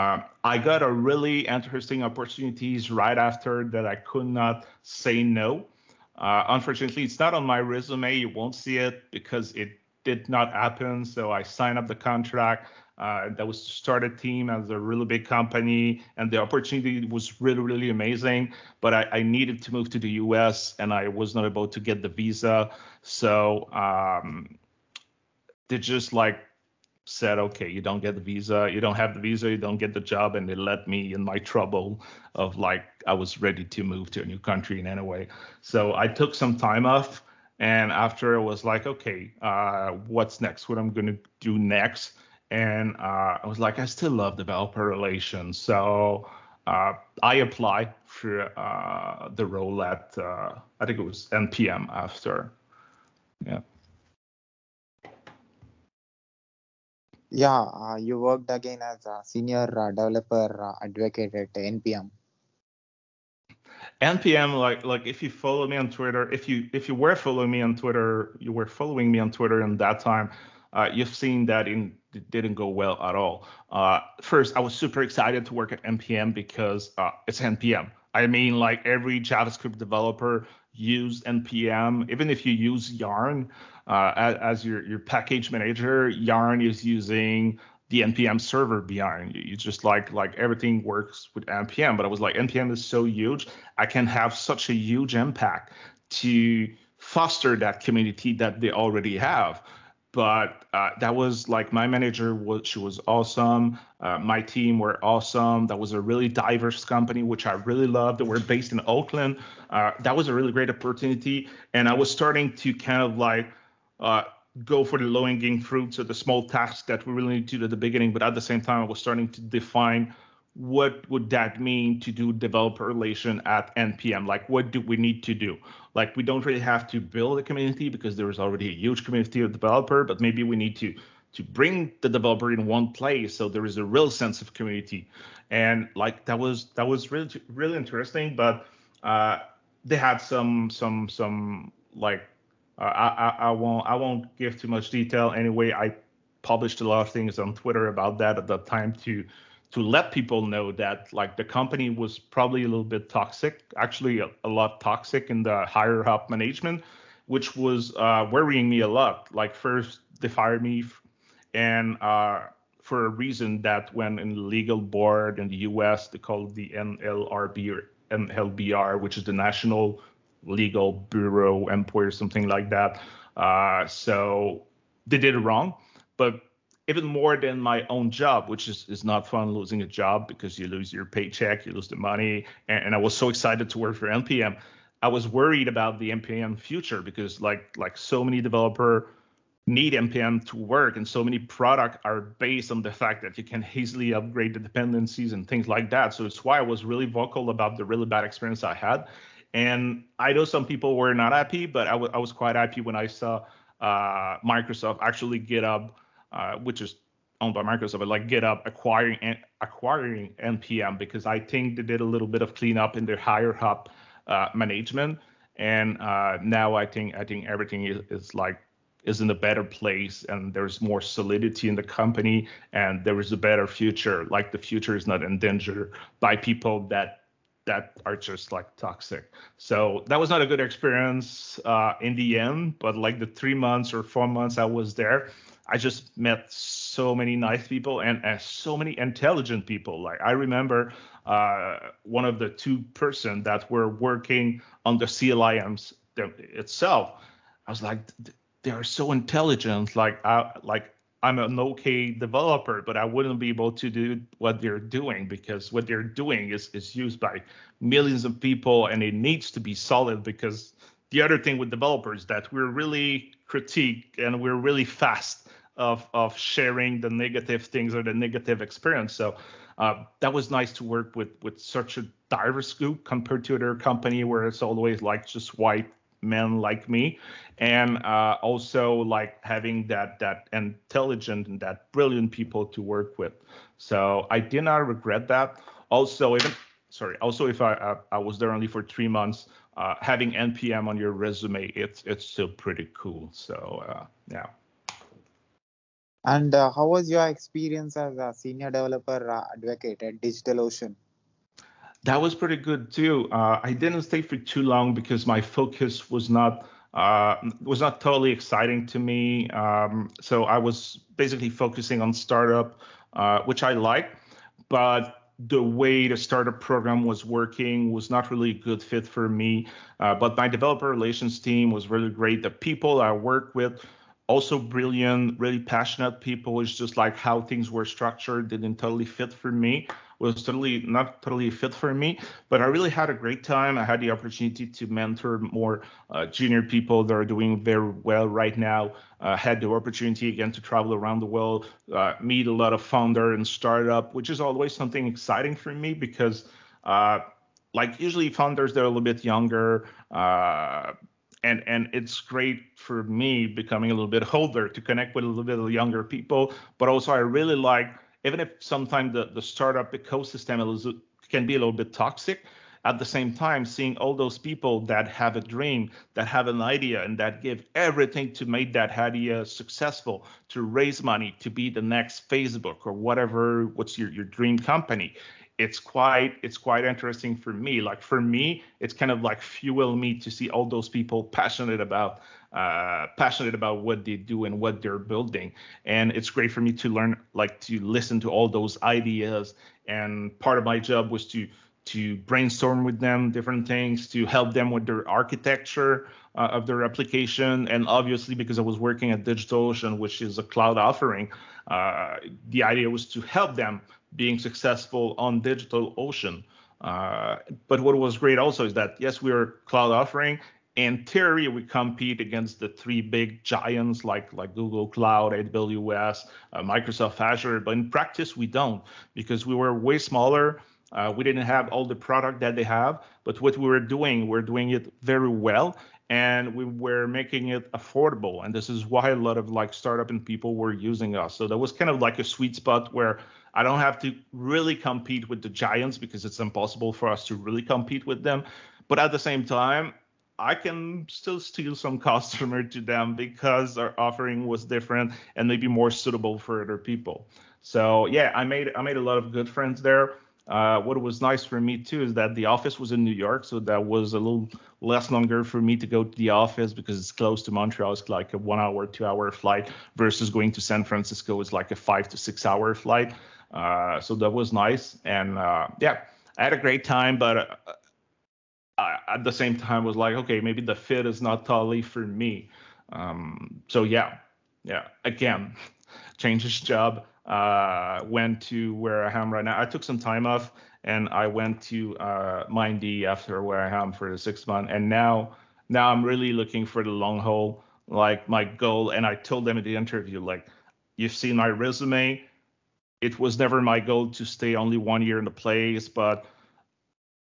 uh, I got a really interesting opportunities right after that I could not say no. Uh, unfortunately, it's not on my resume. You won't see it because it did not happen. So I signed up the contract. Uh, that was to start a team as a really big company, and the opportunity was really, really amazing. But I, I needed to move to the U S, and I was not able to get the visa. So um, they just like said, okay, you don't get the visa, you don't have the visa, you don't get the job, and they let me in my trouble of like I was ready to move to a new country in any way. So I took some time off, and after I was like, okay, uh, what's next? What I'm gonna do next? And uh, I was like, I still love developer relations. So uh, I applied for uh, the role at, uh, I think it was N P M after. Yeah. Yeah, uh, you worked again as a senior uh, developer uh, advocate at N P M. N P M, like like if you follow me on Twitter, if you if you were following me on Twitter, you were following me on Twitter in that time. Uh, you've seen that in, it didn't go well at all. Uh, first, I was super excited to work at N P M because uh, it's N P M. I mean, like every JavaScript developer used N P M, even if you use Yarn uh, as, as your, your package manager, Yarn is using the N P M server behind you. You just like like everything works with N P M, but I was like, N P M is so huge. I can have such a huge impact to foster that community that they already have. But uh, that was like my manager, was, she was awesome. Uh, my team were awesome. That was a really diverse company, which I really loved. They were based in Oakland. Uh, that was a really great opportunity. And I was starting to kind of like uh, go for the low-hanging fruits or the small tasks that we really need to do at the beginning. But at the same time, I was starting to define what would that mean to do developer relation at N P M? Like, what do we need to do? Like, we don't really have to build a community because there is already a huge community of developer, but maybe we need to to bring the developer in one place so there is a real sense of community. And like that was that was really really interesting. But uh, they had some some some like uh, I, I I won't I won't give too much detail anyway. I published a lot of things on Twitter about that at that time to. to let people know that like the company was probably a little bit toxic, actually a, a lot toxic in the higher up management, which was uh, worrying me a lot. Like first they fired me and uh, for a reason that when in the legal board in the U S, they call it the N L R B or N L B R, which is the National Legal Bureau Employer, something like that. Uh, so they did it wrong, but even more than my own job, which is, is not fun losing a job because you lose your paycheck, you lose the money. And, and I was so excited to work for N P M. I was worried about the N P M future because like, like so many developers need N P M to work and so many products are based on the fact that you can easily upgrade the dependencies and things like that. So it's why I was really vocal about the really bad experience I had. And I know some people were not happy, but I, w- I was quite happy when I saw uh, Microsoft actually get up Uh, which is owned by Microsoft, like GitHub acquiring acquiring N P M, because I think they did a little bit of cleanup in their higher hub uh, management, and uh, now I think I think everything is, is like is in a better place, and there's more solidity in the company, and there is a better future. Like the future is not endangered by people that that are just like toxic. So that was not a good experience uh, in the end, but like the three months or four months I was there, I just met so many nice people and, and so many intelligent people. Like I remember uh, one of the two person that were working on the C L I Ms itself. I was like, they are so intelligent. Like, I, like I'm an okay developer, but I wouldn't be able to do what they're doing, because what they're doing is is used by millions of people, and it needs to be solid. Because the other thing with developers that we're really critique and we're really fast of of sharing the negative things or the negative experience. So uh, that was nice to work with with such a diverse group compared to their company where it's always like just white men like me, and uh, also like having that that intelligent and that brilliant people to work with. So I did not regret that. Also, even sorry, also if I I, I was there only for three months, uh, having N P M on your resume, it's it's still pretty cool. So uh, yeah. And uh, how was your experience as a senior developer advocate at DigitalOcean? That was pretty good too. Uh, I didn't stay for too long because my focus was not uh, was not totally exciting to me. Um, so I was basically focusing on startup, uh, which I like, but the way the startup program was working was not really a good fit for me. Uh, but my developer relations team was really great. The people I work with, also brilliant, really passionate people. It's just like how things were structured didn't totally fit for me. was totally not totally fit for me, but I really had a great time. I had the opportunity to mentor more uh, junior people that are doing very well right now. Uh, had the opportunity again to travel around the world, uh, meet a lot of founder and startup, which is always something exciting for me because uh, like usually founders, they're a little bit younger, uh, And and it's great for me becoming a little bit older to connect with a little bit of younger people. But also I really like, even if sometimes the, the startup ecosystem can be a little bit toxic, at the same time, seeing all those people that have a dream, that have an idea, and that give everything to make that idea successful, to raise money, to be the next Facebook or whatever, what's your, your dream company. It's quite it's quite interesting for me. Like for me, it's kind of like fuel me to see all those people passionate about uh, passionate about what they do and what they're building. And it's great for me to learn, like to listen to all those ideas. And part of my job was to to brainstorm with them different things, to help them with their architecture uh, of their application. And obviously, because I was working at DigitalOcean, which is a cloud offering, uh, the idea was to help them being successful on DigitalOcean. Uh, but what was great also is that, yes, we are a cloud offering. In theory, we compete against the three big giants like, like Google Cloud, A W S, uh, Microsoft Azure. But in practice, we don't, because we were way smaller. Uh, we didn't have all the product that they have. But what we were doing, we're doing it very well. And we were making it affordable. And this is why a lot of like startup and people were using us. So that was kind of like a sweet spot where I don't have to really compete with the giants because it's impossible for us to really compete with them. But at the same time, I can still steal some customer to them because our offering was different and maybe more suitable for other people. So yeah, I made I made a lot of good friends there. Uh, what was nice for me too is that the office was in New York, so that was a little less longer for me to go to the office because it's close to Montreal. It's like a one-hour, two-hour flight versus going to San Francisco is like a five to six-hour flight. Uh, so that was nice, and uh, yeah, I had a great time. But uh, I, at the same time, was like, okay, maybe the fit is not totally for me. Um, so yeah, yeah. Again, changed his job. Uh, went to where I am right now. I took some time off, and I went to uh, Mindee after where I am for the six months. And now, now I'm really looking for the long haul, like my goal. And I told them in the interview, like, you've seen my resume. It was never my goal to stay only one year in the place, but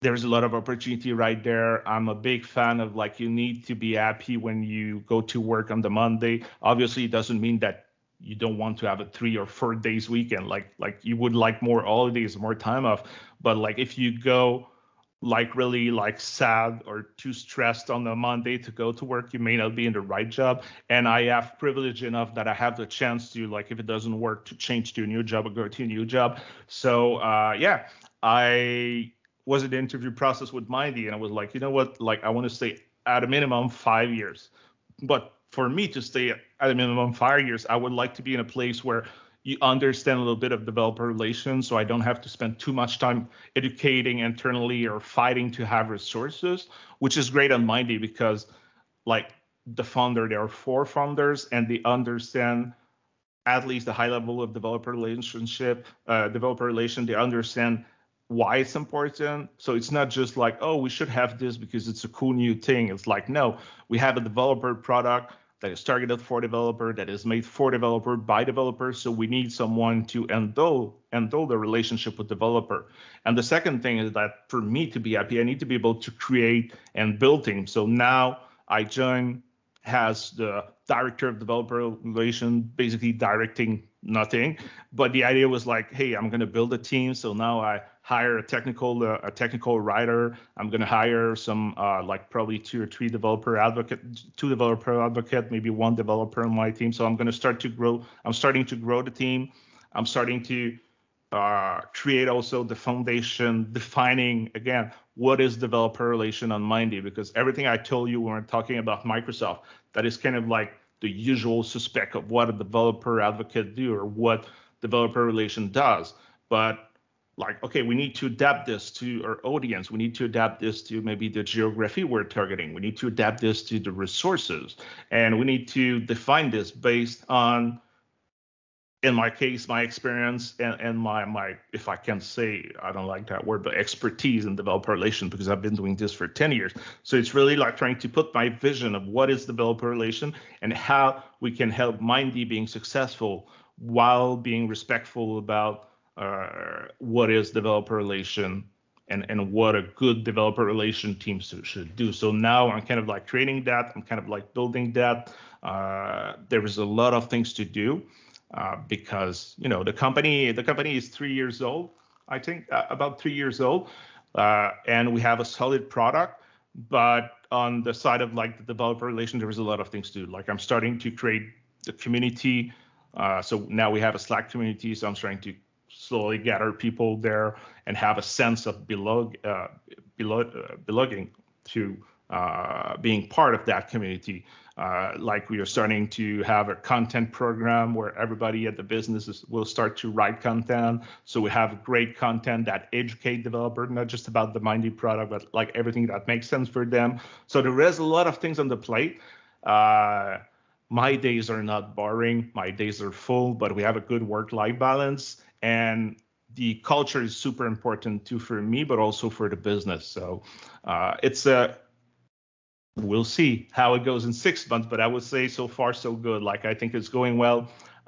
there's a lot of opportunity right there. I'm a big fan of like, you need to be happy when you go to work on the Monday. Obviously, it doesn't mean that you don't want to have a three or four days weekend. Like, like you would like more holidays, more time off. But like, if you go like really like sad or too stressed on a Monday to go to work, you may not be in the right job. And I have privilege enough that I have the chance to, like, if it doesn't work, to change to a new job or go to a new job. So uh, yeah, I was in the interview process with Mindee, and I was like, you know what? Like, I want to stay at a minimum five years, but for me to stay at a minimum five years, I would like to be in a place where you understand a little bit of developer relations, so I don't have to spend too much time educating internally or fighting to have resources, which is great on Mindee because, like, the founder, there are four founders, and they understand at least the high level of developer relationship, uh, developer relation. They understand why it's important. So it's not just like, oh, we should have this because it's a cool new thing. It's like, no, we have a developer product that is targeted for developer, that is made for developer by developer. So we need someone to handle, handle the relationship with developer. And the second thing is that for me to be happy, I need to be able to create and build things. So now I join as the director of developer relations, basically directing nothing. But the idea was like, hey, I'm going to build a team. So now I hire a technical uh, a technical writer. I'm going to hire some uh, like probably two or three developer advocate, two developer advocate, maybe one developer on my team. So I'm going to start to grow. I'm starting to grow the team. I'm starting to uh, create also the foundation, defining again, what is developer relation on Mindee, because everything I told you when we're talking about Microsoft, that is kind of like the usual suspect of what a developer advocate do or what developer relation does. But like, okay, we need to adapt this to our audience. We need to adapt this to maybe the geography we're targeting. We need to adapt this to the resources. And we need to define this based on, in my case, my experience and, and my, my, if I can say, I don't like that word, but expertise in developer relation, because I've been doing this for ten years. So it's really like trying to put my vision of what is developer relation and how we can help Mindee being successful while being respectful about Uh, what is developer relation and, and what a good developer relation team should do. So now I'm kind of like creating that. I'm kind of like building that. Uh, there is a lot of things to do uh, because, you know, the company, the company is three years old, I think, uh, about three years old. Uh, and we have a solid product. But on the side of like the developer relation, there is a lot of things to do. Like I'm starting to create the community. Uh, so now we have a Slack community. So I'm starting to slowly gather people there and have a sense of belong, uh, belong, uh, belonging to uh, being part of that community. Uh, like we are starting to have a content program where everybody at the business will start to write content. So we have great content that educate developers, not just about the Mindee product, but like everything that makes sense for them. So there is a lot of things on the plate. Uh, my days are not boring. My days are full, but we have a good work-life balance. And the culture is super important too for me, but also for the business. So uh, it's a, we'll see how it goes in six months, but I would say so far so good. Like I think it's going well.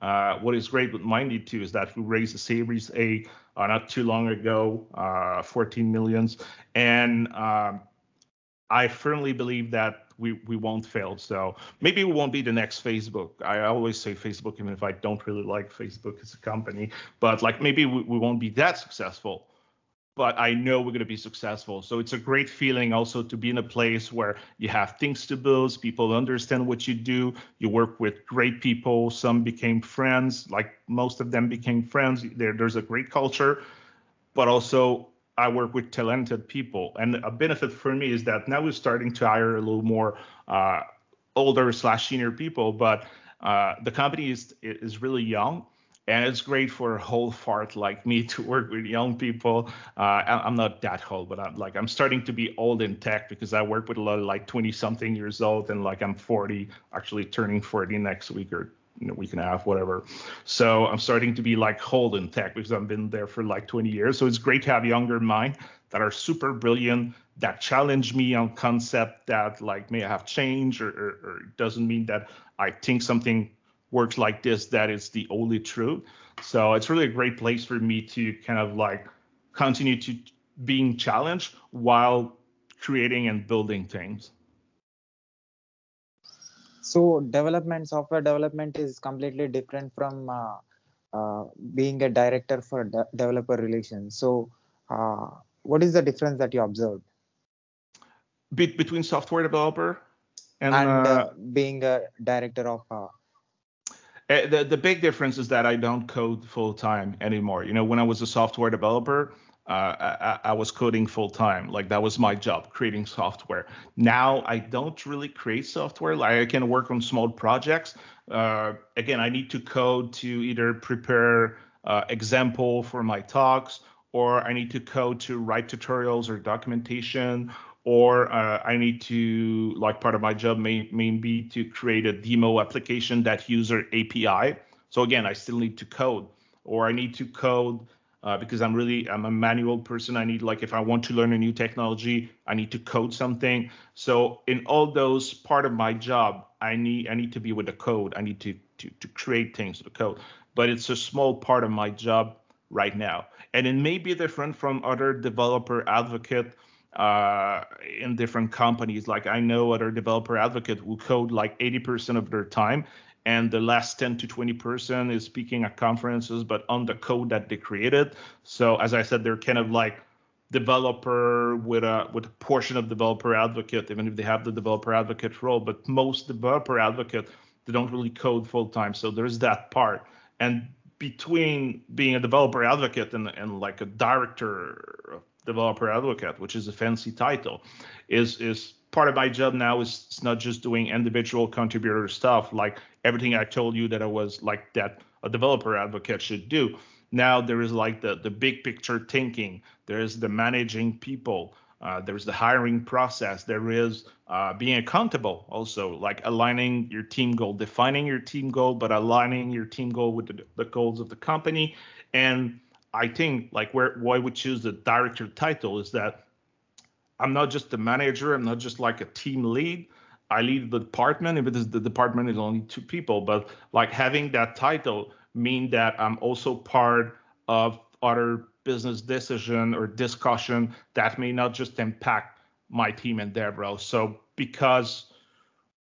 Uh, what is great with Mindee too is that we raised a Series A uh, not too long ago, uh, fourteen millions. And um, I firmly believe that we, we won't fail. So maybe we won't be the next Facebook. I always say Facebook, even if I don't really like Facebook as a company, but like maybe we, we won't be that successful, but I know we're going to be successful. So it's a great feeling also to be in a place where you have things to build, people understand what you do, you work with great people, some became friends, like most of them became friends. There, there's a great culture, but also I work with talented people. And a benefit for me is that now we're starting to hire a little more uh, older slash senior people, but uh, the company is is really young, and it's great for a whole fart like me to work with young people. Uh, I'm not that old, but I'm like, I'm starting to be old in tech because I work with a lot of like twenty something years old, and like I'm forty, actually turning forty next week or you know, week and a half, whatever. So I'm starting to be like old in tech because I've been there for like twenty years. So it's great to have younger minds that are super brilliant, that challenge me on concept that like may have changed or, or, or doesn't mean that I think something works like this, that is the only truth. So it's really a great place for me to kind of like continue to being challenged while creating and building things. So development, software development is completely different from uh, uh, being a director for de developer relations. So uh, what is the difference that you observed? Be between software developer and, and uh, uh, being a director of uh, Uh, the, the big difference is that I don't code full time anymore. You know, when I was a software developer, uh, I, I was coding full time. Like that was my job, creating software. Now I don't really create software. Like I can work on small projects. Uh, again, I need to code to either prepare uh, example for my talks, or I need to code to write tutorials or documentation, or uh, I need to, like part of my job may, may be to create a demo application that user A P I. So again, I still need to code, or I need to code uh, because I'm really, I'm a manual person. I need, like, if I want to learn a new technology, I need to code something. So in all those part of my job, I need, I need to be with the code. I need to, to, to create things with the code, but it's a small part of my job right now. And it may be different from other developer advocate uh in different companies. Like I know other developer advocate who code like eighty percent of their time, and the last ten to twenty percent is speaking at conferences, but on the code that they created. So as I said, they're kind of like developer with a with a portion of developer advocate, even if they have the developer advocate role. But most developer advocate, they don't really code full time. So there's that part. And between being a developer advocate and and like a director of developer advocate, which is a fancy title, is is part of my job now is it's not just doing individual contributor stuff, like everything I told you that I was like that a developer advocate should do. Now there is like the the big picture thinking, there is the managing people, uh, there's the hiring process, there is uh, being accountable also, like aligning your team goal, defining your team goal, but aligning your team goal with the, the goals of the company. And I think like where why we choose the director title is that I'm not just the manager. I'm not just like a team lead. I lead the department. If it is the department is only two people, but like having that title mean that I'm also part of other business decision or discussion that may not just impact my team and their role. So because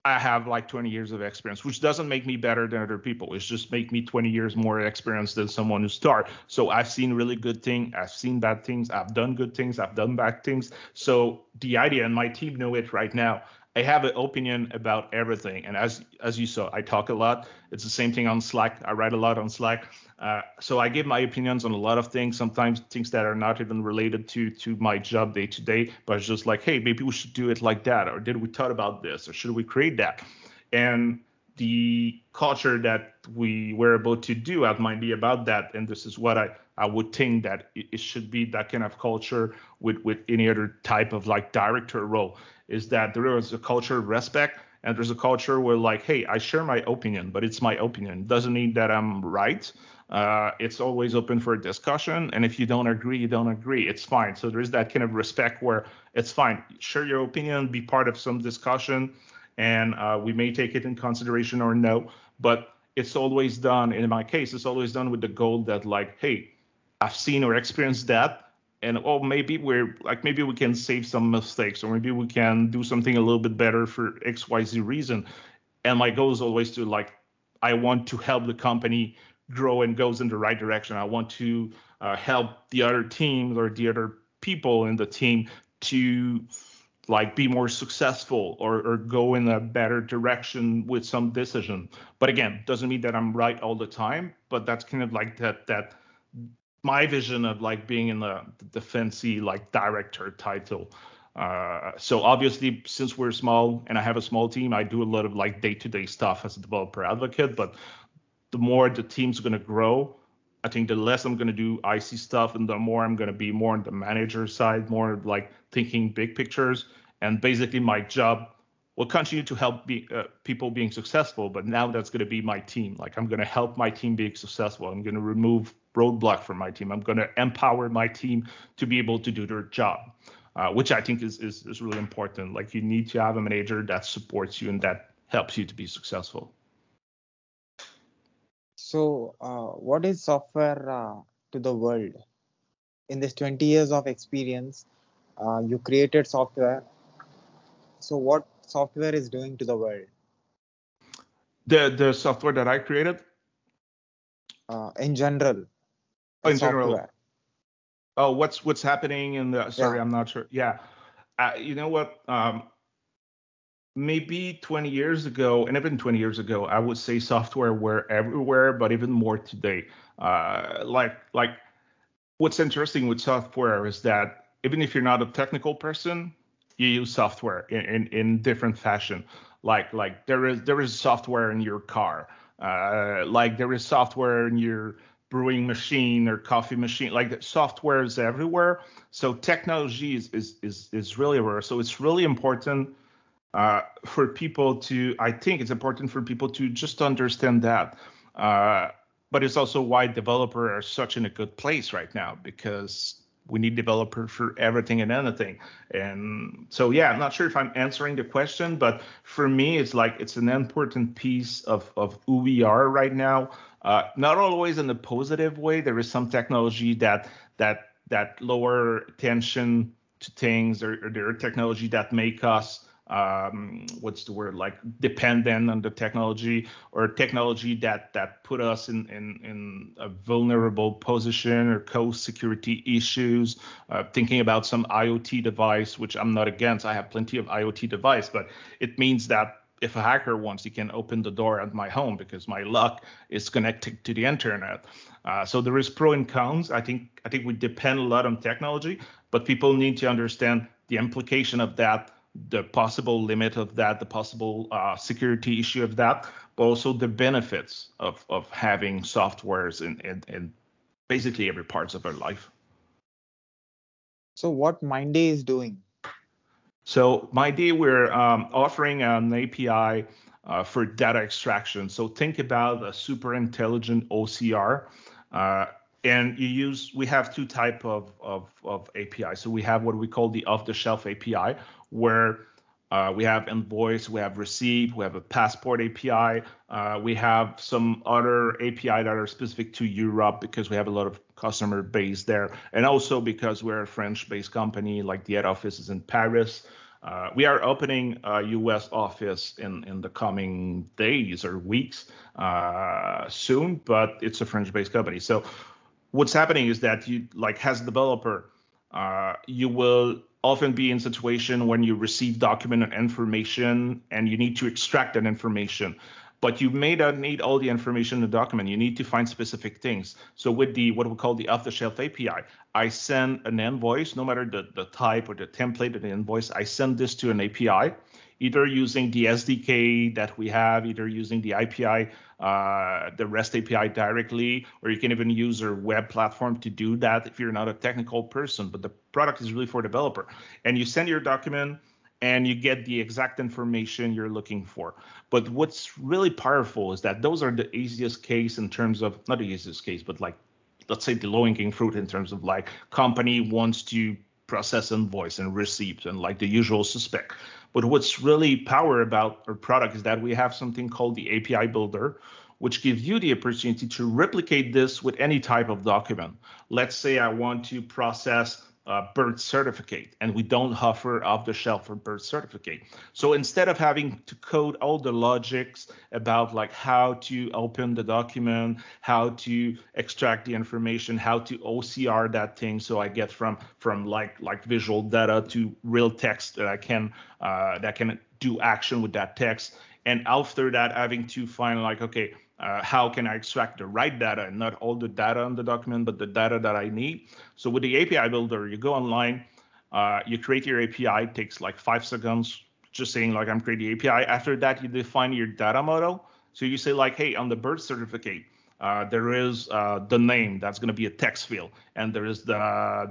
I have like twenty years of experience, which doesn't make me better than other people. It's just make me twenty years more experience than someone who start. So I've seen really good things. I've seen bad things. I've done good things. I've done bad things. So the idea, and my team know it right now, I have an opinion about everything. And as as you saw, I talk a lot. It's the same thing on Slack. I write a lot on Slack. Uh, so I give my opinions on a lot of things, sometimes things that are not even related to to my job day to day, but it's just like, hey, maybe we should do it like that, or did we thought about this, or should we create that? And the culture that we were about to do at Mindee about that, and this is what I, I would think that it, it should be that kind of culture with, with any other type of like director role, is that there is a culture of respect, and there's a culture where like, hey, I share my opinion, but it's my opinion. It doesn't mean that I'm right. Uh, it's always open for discussion. And if you don't agree, you don't agree. It's fine. So there is that kind of respect where it's fine. Share your opinion, be part of some discussion, and uh, we may take it in consideration or no. But it's always done, and in my case, it's always done with the goal that like, hey, I've seen or experienced that. And oh, maybe we're like, maybe we can save some mistakes, or maybe we can do something a little bit better for X Y Z reason. And my goal is always to like, I want to help the company grow and goes in the right direction. I want to uh, help the other teams or the other people in the team to like be more successful, or, or go in a better direction with some decision. But again, doesn't mean that I'm right all the time, but that's kind of like that, that, my vision of like being in the, the fancy like director title. Uh, so obviously, since we're small and I have a small team, I do a lot of like day-to-day stuff as a developer advocate, but the more the team's gonna grow, I think the less I'm gonna do I C stuff, and the more I'm gonna be more on the manager side, more like thinking big pictures. And basically my job will continue to help be, uh, people being successful, but now that's gonna be my team. Like I'm gonna help my team be successful. I'm gonna remove roadblock for my team. I'm going to empower my team to be able to do their job, uh, which I think is, is is really important. Like you need to have a manager that supports you and that helps you to be successful. So uh, what is software uh, to the world? In this twenty years of experience, uh, you created software. So what software is doing to the world? The the software that I created? Uh, in general. Oh, in software. general. Oh, what's what's happening in the? Sorry, yeah. I'm not sure. Yeah, uh, you know what? Um, maybe twenty years ago, and even twenty years ago, I would say software were everywhere, but even more today. Uh, like like, what's interesting with software is that even if you're not a technical person, you use software in in, in different fashion. Like like there is there is software in your car. Uh, like there is software in your brewing machine or coffee machine. Like the software is everywhere. So technology is is is, is really rare. So it's really important uh, for people to. I think it's important for people to just understand that. Uh, but it's also why developers are such in a good place right now, because we need developers for everything and anything. And so, yeah, I'm not sure if I'm answering the question, but for me, it's like it's an important piece of, of who we are right now. Uh, not always in a positive way. There is some technology that that that lower attention to things, or, or there are technology that make us, um, what's the word, like dependent on the technology, or technology that that put us in in, in a vulnerable position, or code security issues. Uh, thinking about some IoT device, which I'm not against. I have plenty of IoT device, but it means that if a hacker wants, he can open the door at my home because my lock is connected to the internet. Uh, so there is pro and cons. I think I think we depend a lot on technology, but people need to understand the implication of that, the possible limit of that, the possible uh, security issue of that, but also the benefits of, of having softwares in, in, in basically every part of our life. So what Mindee is doing? So Mindee, we're um, offering an A P I uh, for data extraction. So think about a super intelligent O C R. Uh, and you use, we have two type of, of, of A P I. So we have what we call the off-the-shelf A P I, where uh, we have invoice, we have receipt, we have a passport A P I. Uh, we have some other A P I that are specific to Europe because we have a lot of customer base there. And also because we're a French-based company, like the head office is in Paris. Uh, we are opening a U S office in, in the coming days or weeks uh, soon, but it's a French-based company. So what's happening is that you, like as a developer, uh, you will often be in a situation when you receive document and information and you need to extract that information. But you may not need all the information in the document. You need to find specific things. So with the what we call the off-the-shelf A P I, I send an invoice, no matter the, the type or the template of the invoice, I send this to an A P I, either using the S D K that we have, either using the A P I, uh, the REST A P I directly, or you can even use our web platform to do that if you're not a technical person, but the product is really for a developer. And you send your document, and you get the exact information you're looking for. But what's really powerful is that those are the easiest case in terms of, not the easiest case, but like, let's say the low-hanging fruit in terms of like company wants to process invoice and receipt and like the usual suspect. But what's really power about our product is that we have something called the A P I Builder, which gives you the opportunity to replicate this with any type of document. Let's say I want to process Uh, birth certificate, and we don't offer off-the-shelf for birth certificate. So instead of having to code all the logics about like how to open the document, how to extract the information, how to O C R that thing, so I get from from like like visual data to real text that I can uh, that can do action with that text, and after that having to find like okay. Uh, how can I extract the right data, and not all the data on the document, but the data that I need? So with the A P I Builder, you go online, uh, you create your A P I, it takes like five seconds, just saying like I'm creating the A P I. After that, you define your data model. So you say like, hey, on the birth certificate, uh, there is uh, the name, that's going to be a text field, and there is the,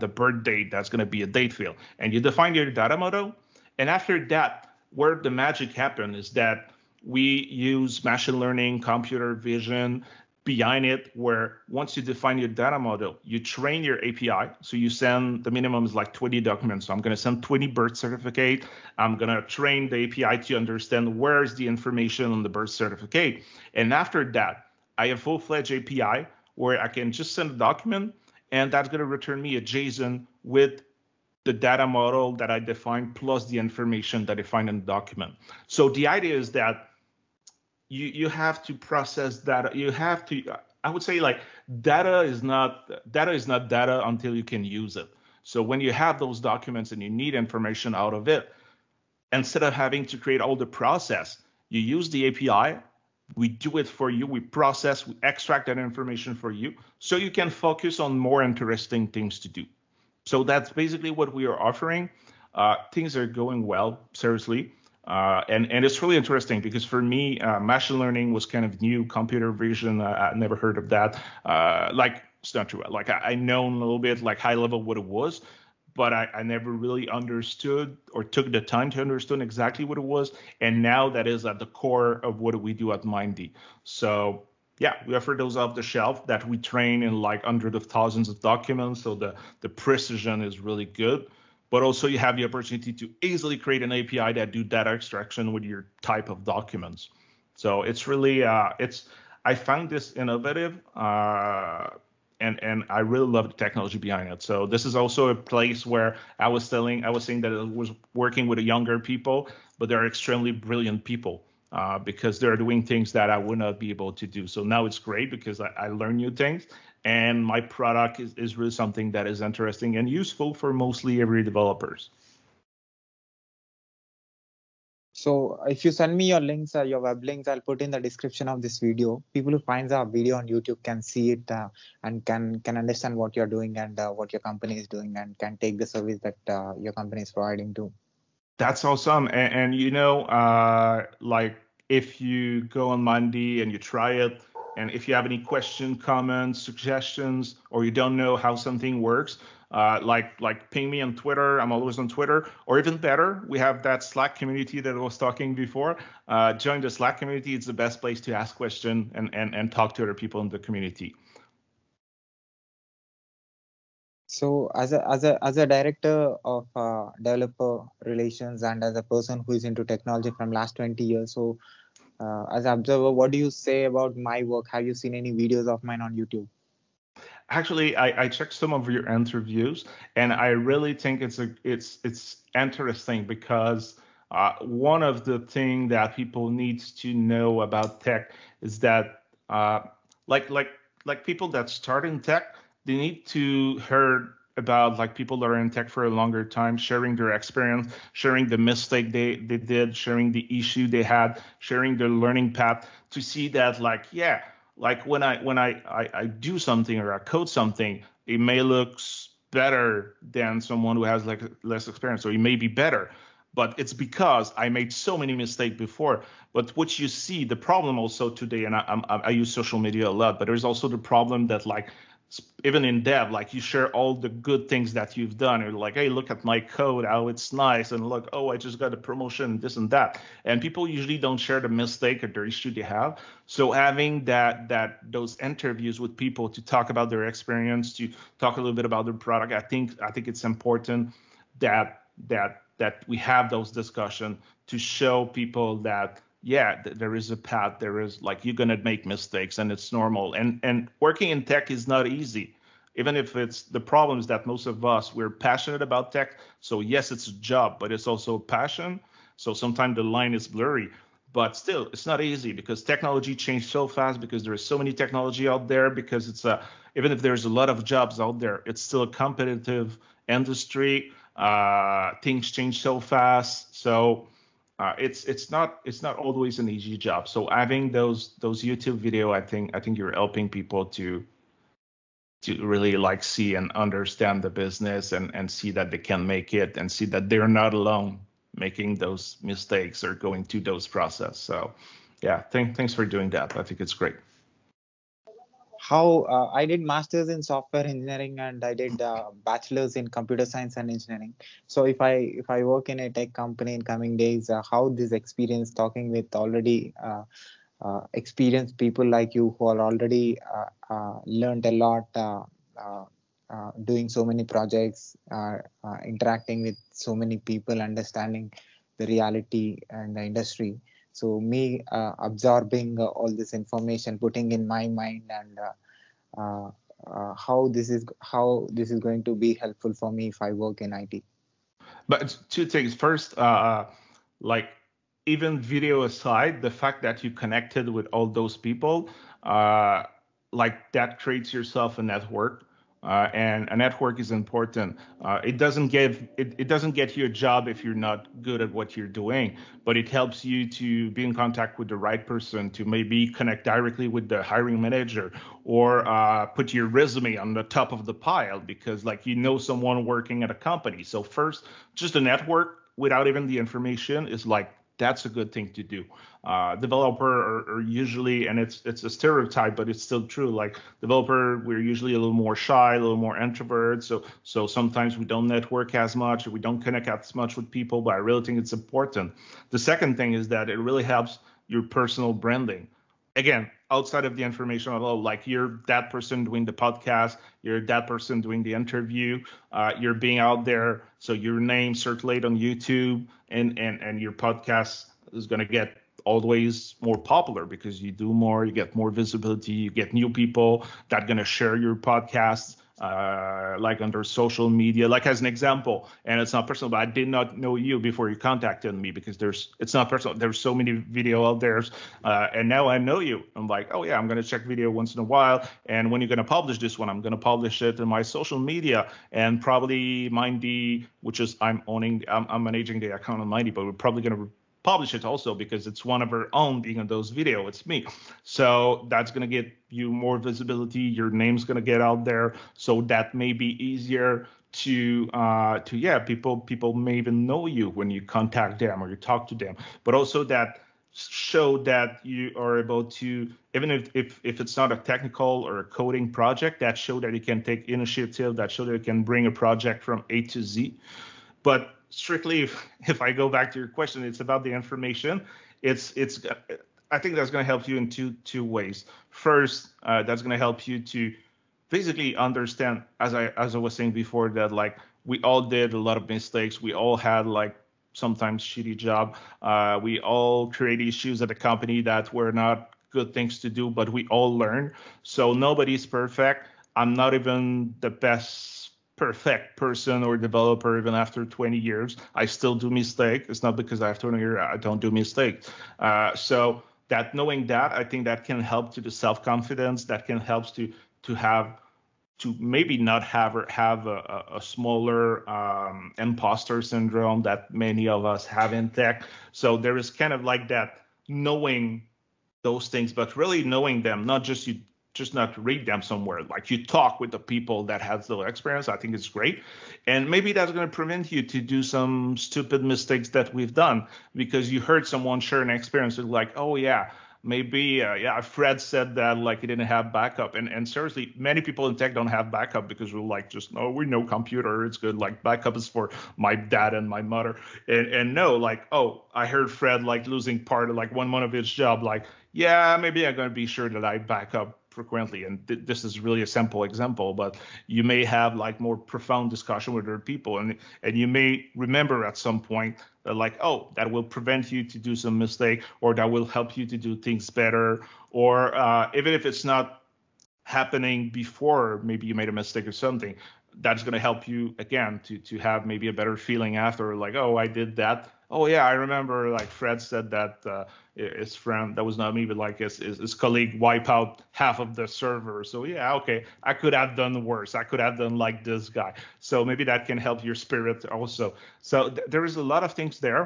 the birth date, that's going to be a date field. And you define your data model. And after that, where the magic happens is that we use machine learning, computer vision behind it, where once you define your data model, you train your A P I. So you send, the minimum is like twenty documents. So I'm going to send twenty birth certificate. I'm going to train the A P I to understand where is the information on the birth certificate. And after that, I have full-fledged A P I where I can just send a document, and that's going to return me a JSON with the data model that I define plus the information that I find in the document. So the idea is that you you have to process data. You have to, I would say, like, data is not data is not data until you can use it. So when you have those documents and you need information out of it, instead of having to create all the process, you use the A P I. We do it for you. We process, we extract that information for you, so you can focus on more interesting things to do. So that's basically what we are offering. Uh, things are going well, seriously. Uh, and, and it's really interesting because for me, uh, machine learning was kind of new. Computer vision, uh, I never heard of that. Uh, like, it's not true. Like, I, I know a little bit, like, high level what it was, but I, I never really understood or took the time to understand exactly what it was. And now that is at the core of what we do at Mindee. So yeah, we offer those off the shelf that we train in like hundreds of thousands of documents. So the, the precision is really good, but also you have the opportunity to easily create an A P I that do data extraction with your type of documents. So it's really, uh, it's, I found this innovative, uh, And, and I really love the technology behind it. So this is also a place where I was telling, I was saying that I was working with the younger people, but they're extremely brilliant people uh, because they're doing things that I would not be able to do. So now it's great because I, I learn new things, and my product is, is really something that is interesting and useful for mostly every developers. So if you send me your links, uh, your web links, I'll put in the description of this video. People who finds our video on YouTube can see it uh, and can can understand what you're doing and uh, what your company is doing, and can take the service that uh, your company is providing too. That's awesome. And, and you know, uh, like if you go on Mindee and you try it, and if you have any questions, comments, suggestions, or you don't know how something works, Uh, like like ping me on Twitter. I'm always on Twitter. Or even better, we have that Slack community that I was talking before. Uh, join the Slack community. It's the best place to ask questions and, and, and talk to other people in the community. So as a, as a, as a director of uh, developer relations and as a person who is into technology from last twenty years, so uh, as an observer, what do you say about my work? Have you seen any videos of mine on YouTube? Actually, I, I checked some of your interviews, and I really think it's a, it's it's interesting because uh, one of the things that people need to know about tech is that uh, like like like people that start in tech, they need to hear about like people that are in tech for a longer time, sharing their experience, sharing the mistake they they did, sharing the issue they had, sharing their learning path to see that like yeah. Like when I when I, I, I do something or I code something, it may look better than someone who has like less experience, or it may be better, but it's because I made so many mistakes before. But what you see, the problem also today, and I, I, I use social media a lot, but there's also the problem that like even in dev, like you share all the good things that you've done. You're like, hey, look at my code, how it's nice. And look, oh, I just got a promotion, this and that. And people usually don't share the mistake or the issue they have. So having that that those interviews with people to talk about their experience, to talk a little bit about their product, I think I think it's important that that that we have those discussions to show people that yeah, there is a path, there is like you're going to make mistakes and it's normal. And and working in tech is not easy, even if it's the problems that most of us, we're passionate about tech. So yes, it's a job, but it's also a passion. So sometimes the line is blurry, but still it's not easy because technology changed so fast, because there is so many technology out there, because it's a, even if there's a lot of jobs out there, it's still a competitive industry. Uh, things change so fast. So Uh, it's it's not it's not always an easy job. So having those those YouTube video, I think I think you're helping people to to really like see and understand the business and and see that they can make it and see that they're not alone making those mistakes or going through those process. So yeah, thank, thanks for doing that. I think it's great. How uh, I did master's in software engineering and I did uh, bachelor's in computer science and engineering. So if I if I work in a tech company in coming days, uh, how this experience talking with already uh, uh, experienced people like you who are already uh, uh, learned a lot, uh, uh, uh, doing so many projects, uh, uh, interacting with so many people, understanding the reality and the industry. So me uh, absorbing uh, all this information, putting in my mind, and uh, uh, uh, how this is how this is going to be helpful for me if I work in I T. But two things. First, uh, like even video aside, the fact that you connected with all those people, uh, like that creates yourself a network. Uh, and a network is important. Uh, it doesn't give it, it doesn't get you a job if you're not good at what you're doing, but it helps you to be in contact with the right person, to maybe connect directly with the hiring manager, or uh, put your resume on the top of the pile because, like, you know someone working at a company. So first, just a network without even the information is like, that's a good thing to do. Uh, developer are, are usually, and it's it's a stereotype, but it's still true. Like developer, we're usually a little more shy, a little more introvert. So so sometimes we don't network as much, or we don't connect as much with people. But I really think it's important. The second thing is that it really helps your personal branding. Again, outside of the information alone, like you're that person doing the podcast, you're that person doing the interview, uh, you're being out there, so your name circulates on YouTube, and and and your podcast is going to get always more popular because you do more, you get more visibility, you get new people that are going to share your podcast, uh, like under social media, like as an example. And it's not personal, but I did not know you before you contacted me because there's, it's not personal. There's so many video out there. Uh, and now I know you. I'm like, oh yeah, I'm going to check video once in a while. And when you're going to publish this one, I'm going to publish it in my social media and probably Mindee, which is I'm owning, I'm, I'm managing the account on Mindee, but we're probably going to publish it also because it's one of our own being on those video, it's me. So that's gonna get you more visibility, your name's gonna get out there. So that may be easier to, uh, to yeah, people people may even know you when you contact them or you talk to them, but also that show that you are able to, even if, if, if it's not a technical or a coding project, that show that you can take initiative, that show that you can bring a project from A to Z. But strictly, if, if I go back to your question, it's about the information. It's it's. I think that's going to help you in two two ways. First, uh, that's going to help you to basically understand, as I as I was saying before, that like we all did a lot of mistakes. We all had like sometimes shitty job. Uh, we all create issues at the company that were not good things to do, but we all learn. So nobody's perfect. I'm not even the best perfect person or developer even after twenty years. I still do mistakes. It's not because after twenty years I don't do mistakes. Uh, so that knowing that, I think that can help to the self-confidence, that can help to to have to maybe not have or have a, a smaller um, imposter syndrome that many of us have in tech. So there is kind of like that knowing those things, but really knowing them, not just you just not read them somewhere. Like you talk with the people that has the experience. I think it's great. And maybe that's going to prevent you to do some stupid mistakes that we've done because you heard someone share an experience with like, oh yeah, maybe, uh, yeah, Fred said that like he didn't have backup. And and seriously, many people in tech don't have backup because we're like, just, no, we know computer, it's good. Like backup is for my dad and my mother. And, and no, like, oh, I heard Fred like losing part of like one month of his job. Like, yeah, maybe I'm going to be sure that I back up frequently, and th this is really a simple example, but you may have like more profound discussion with other people, and and you may remember at some point that like, oh, that will prevent you to do some mistake, or that will help you to do things better, or uh, even if it's not happening before, maybe you made a mistake or something, that's going to help you again to to have maybe a better feeling after, like, oh, I did that. Oh yeah, I remember like Fred said that uh, his friend, that was not me, but like his, his, his colleague wipe out half of the server. So yeah, okay, I could have done worse. I could have done like this guy. So maybe that can help your spirit also. So th there is a lot of things there.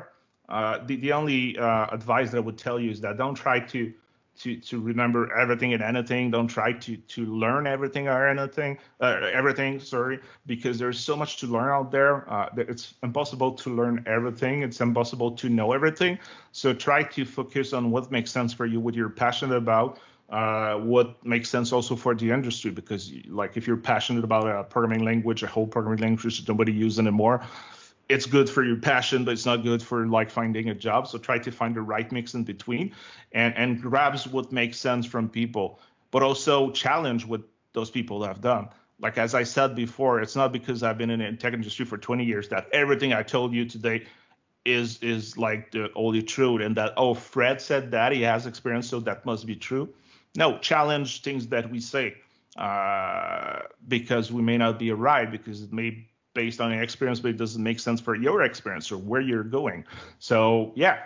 Uh, the, the only uh, advice that I would tell you is that don't try to To, to remember everything and anything. Don't try to to learn everything or anything, uh, everything, sorry, because there's so much to learn out there. Uh, it's impossible to learn everything. It's impossible to know everything. So try to focus on what makes sense for you, what you're passionate about, uh, what makes sense also for the industry, because like if you're passionate about a programming language, a whole programming language that nobody uses anymore, it's good for your passion, but it's not good for like finding a job. So try to find the right mix in between, and, and grabs what makes sense from people, but also challenge what those people have done. Like, as I said before, it's not because I've been in the tech industry for twenty years that everything I told you today is, is like the only truth, and that, oh, Fred said that he has experience, so that must be true. No, challenge things that we say, uh, because we may not be right, because it may based on your experience, but it doesn't make sense for your experience or where you're going. So yeah,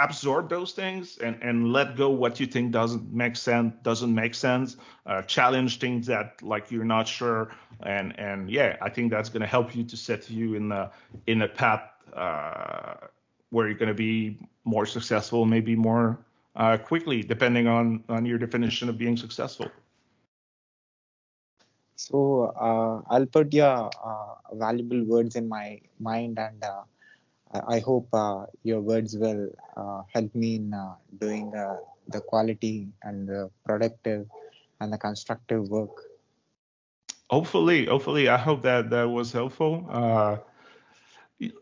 absorb those things and, and let go what you think doesn't make sense, doesn't make sense, uh, challenge things that like you're not sure. And, and yeah, I think that's going to help you to set you in a, in a path uh, where you're going to be more successful, maybe more uh, quickly, depending on, on your definition of being successful. So uh, I'll put your uh, valuable words in my mind, and uh, I hope uh, your words will uh, help me in uh, doing uh, the quality and the productive and the constructive work. Hopefully, hopefully, I hope that that was helpful. Uh,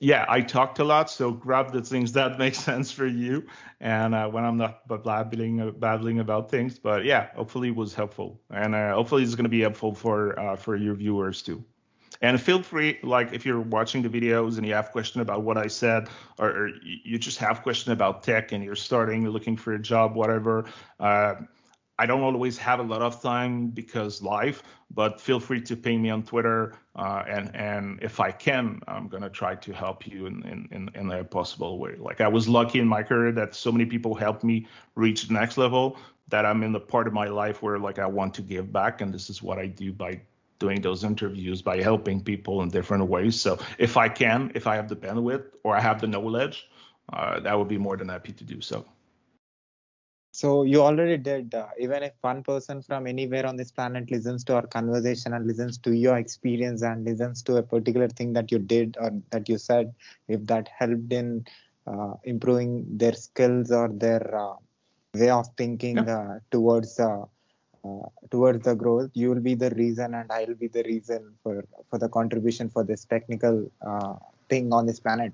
yeah, I talked a lot, so grab the things that make sense for you, and uh, when I'm not babbling, babbling about things, but yeah, hopefully it was helpful, and uh, hopefully it's going to be helpful for uh, for your viewers too. And feel free, like if you're watching the videos and you have question about what I said, or, or you just have question about tech and you're starting, looking for a job, whatever. Uh, I don't always have a lot of time because life, but feel free to ping me on Twitter. Uh, and, and if I can, I'm going to try to help you in, in, in, in a possible way. Like I was lucky in my career that so many people helped me reach the next level that I'm in the part of my life where like I want to give back. And this is what I do by doing those interviews, by helping people in different ways. So if I can, if I have the bandwidth or I have the knowledge, uh, that would be more than happy to do so. So you already did, uh, even if one person from anywhere on this planet listens to our conversation and listens to your experience and listens to a particular thing that you did or that you said, if that helped in uh, improving their skills or their uh, way of thinking, yeah. uh, towards uh, Uh, towards the growth, you will be the reason and I'll be the reason for for the contribution for this technical uh, thing on this planet.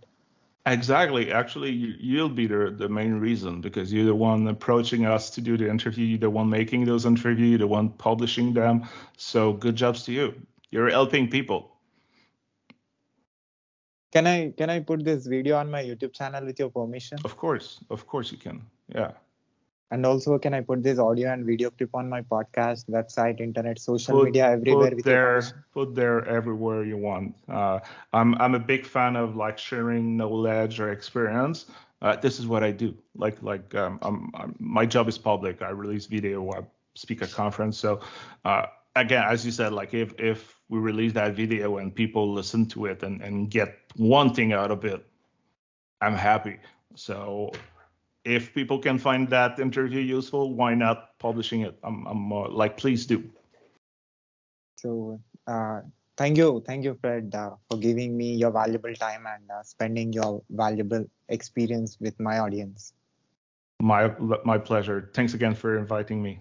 Exactly. Actually, you, you'll be the, the main reason, because you're the one approaching us to do the interview, you're the one making those interviews, you're the one publishing them. So good jobs to you. You're helping people. Can I can I put this video on my YouTube channel with your permission? Of course. Of course you can. Yeah. And also, can I put this audio and video clip on my podcast, website, internet, social put, media, everywhere? Put there, put there everywhere you want. Uh, I'm I'm a big fan of like sharing knowledge or experience. Uh, this is what I do. Like like um, I'm, I'm, my job is public. I release video. I speak at conference. So uh, again, as you said, like if if we release that video and people listen to it and and get one thing out of it, I'm happy. So. If people can find that interview useful, why not publishing it? I'm, I'm uh, like, please do. So uh, thank you. Thank you, Fred, uh, for giving me your valuable time and uh, spending your valuable experience with my audience. My, my pleasure. Thanks again for inviting me.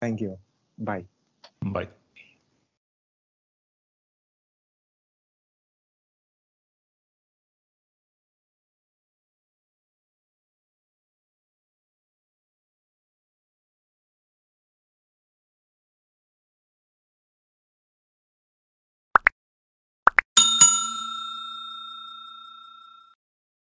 Thank you. Bye. Bye.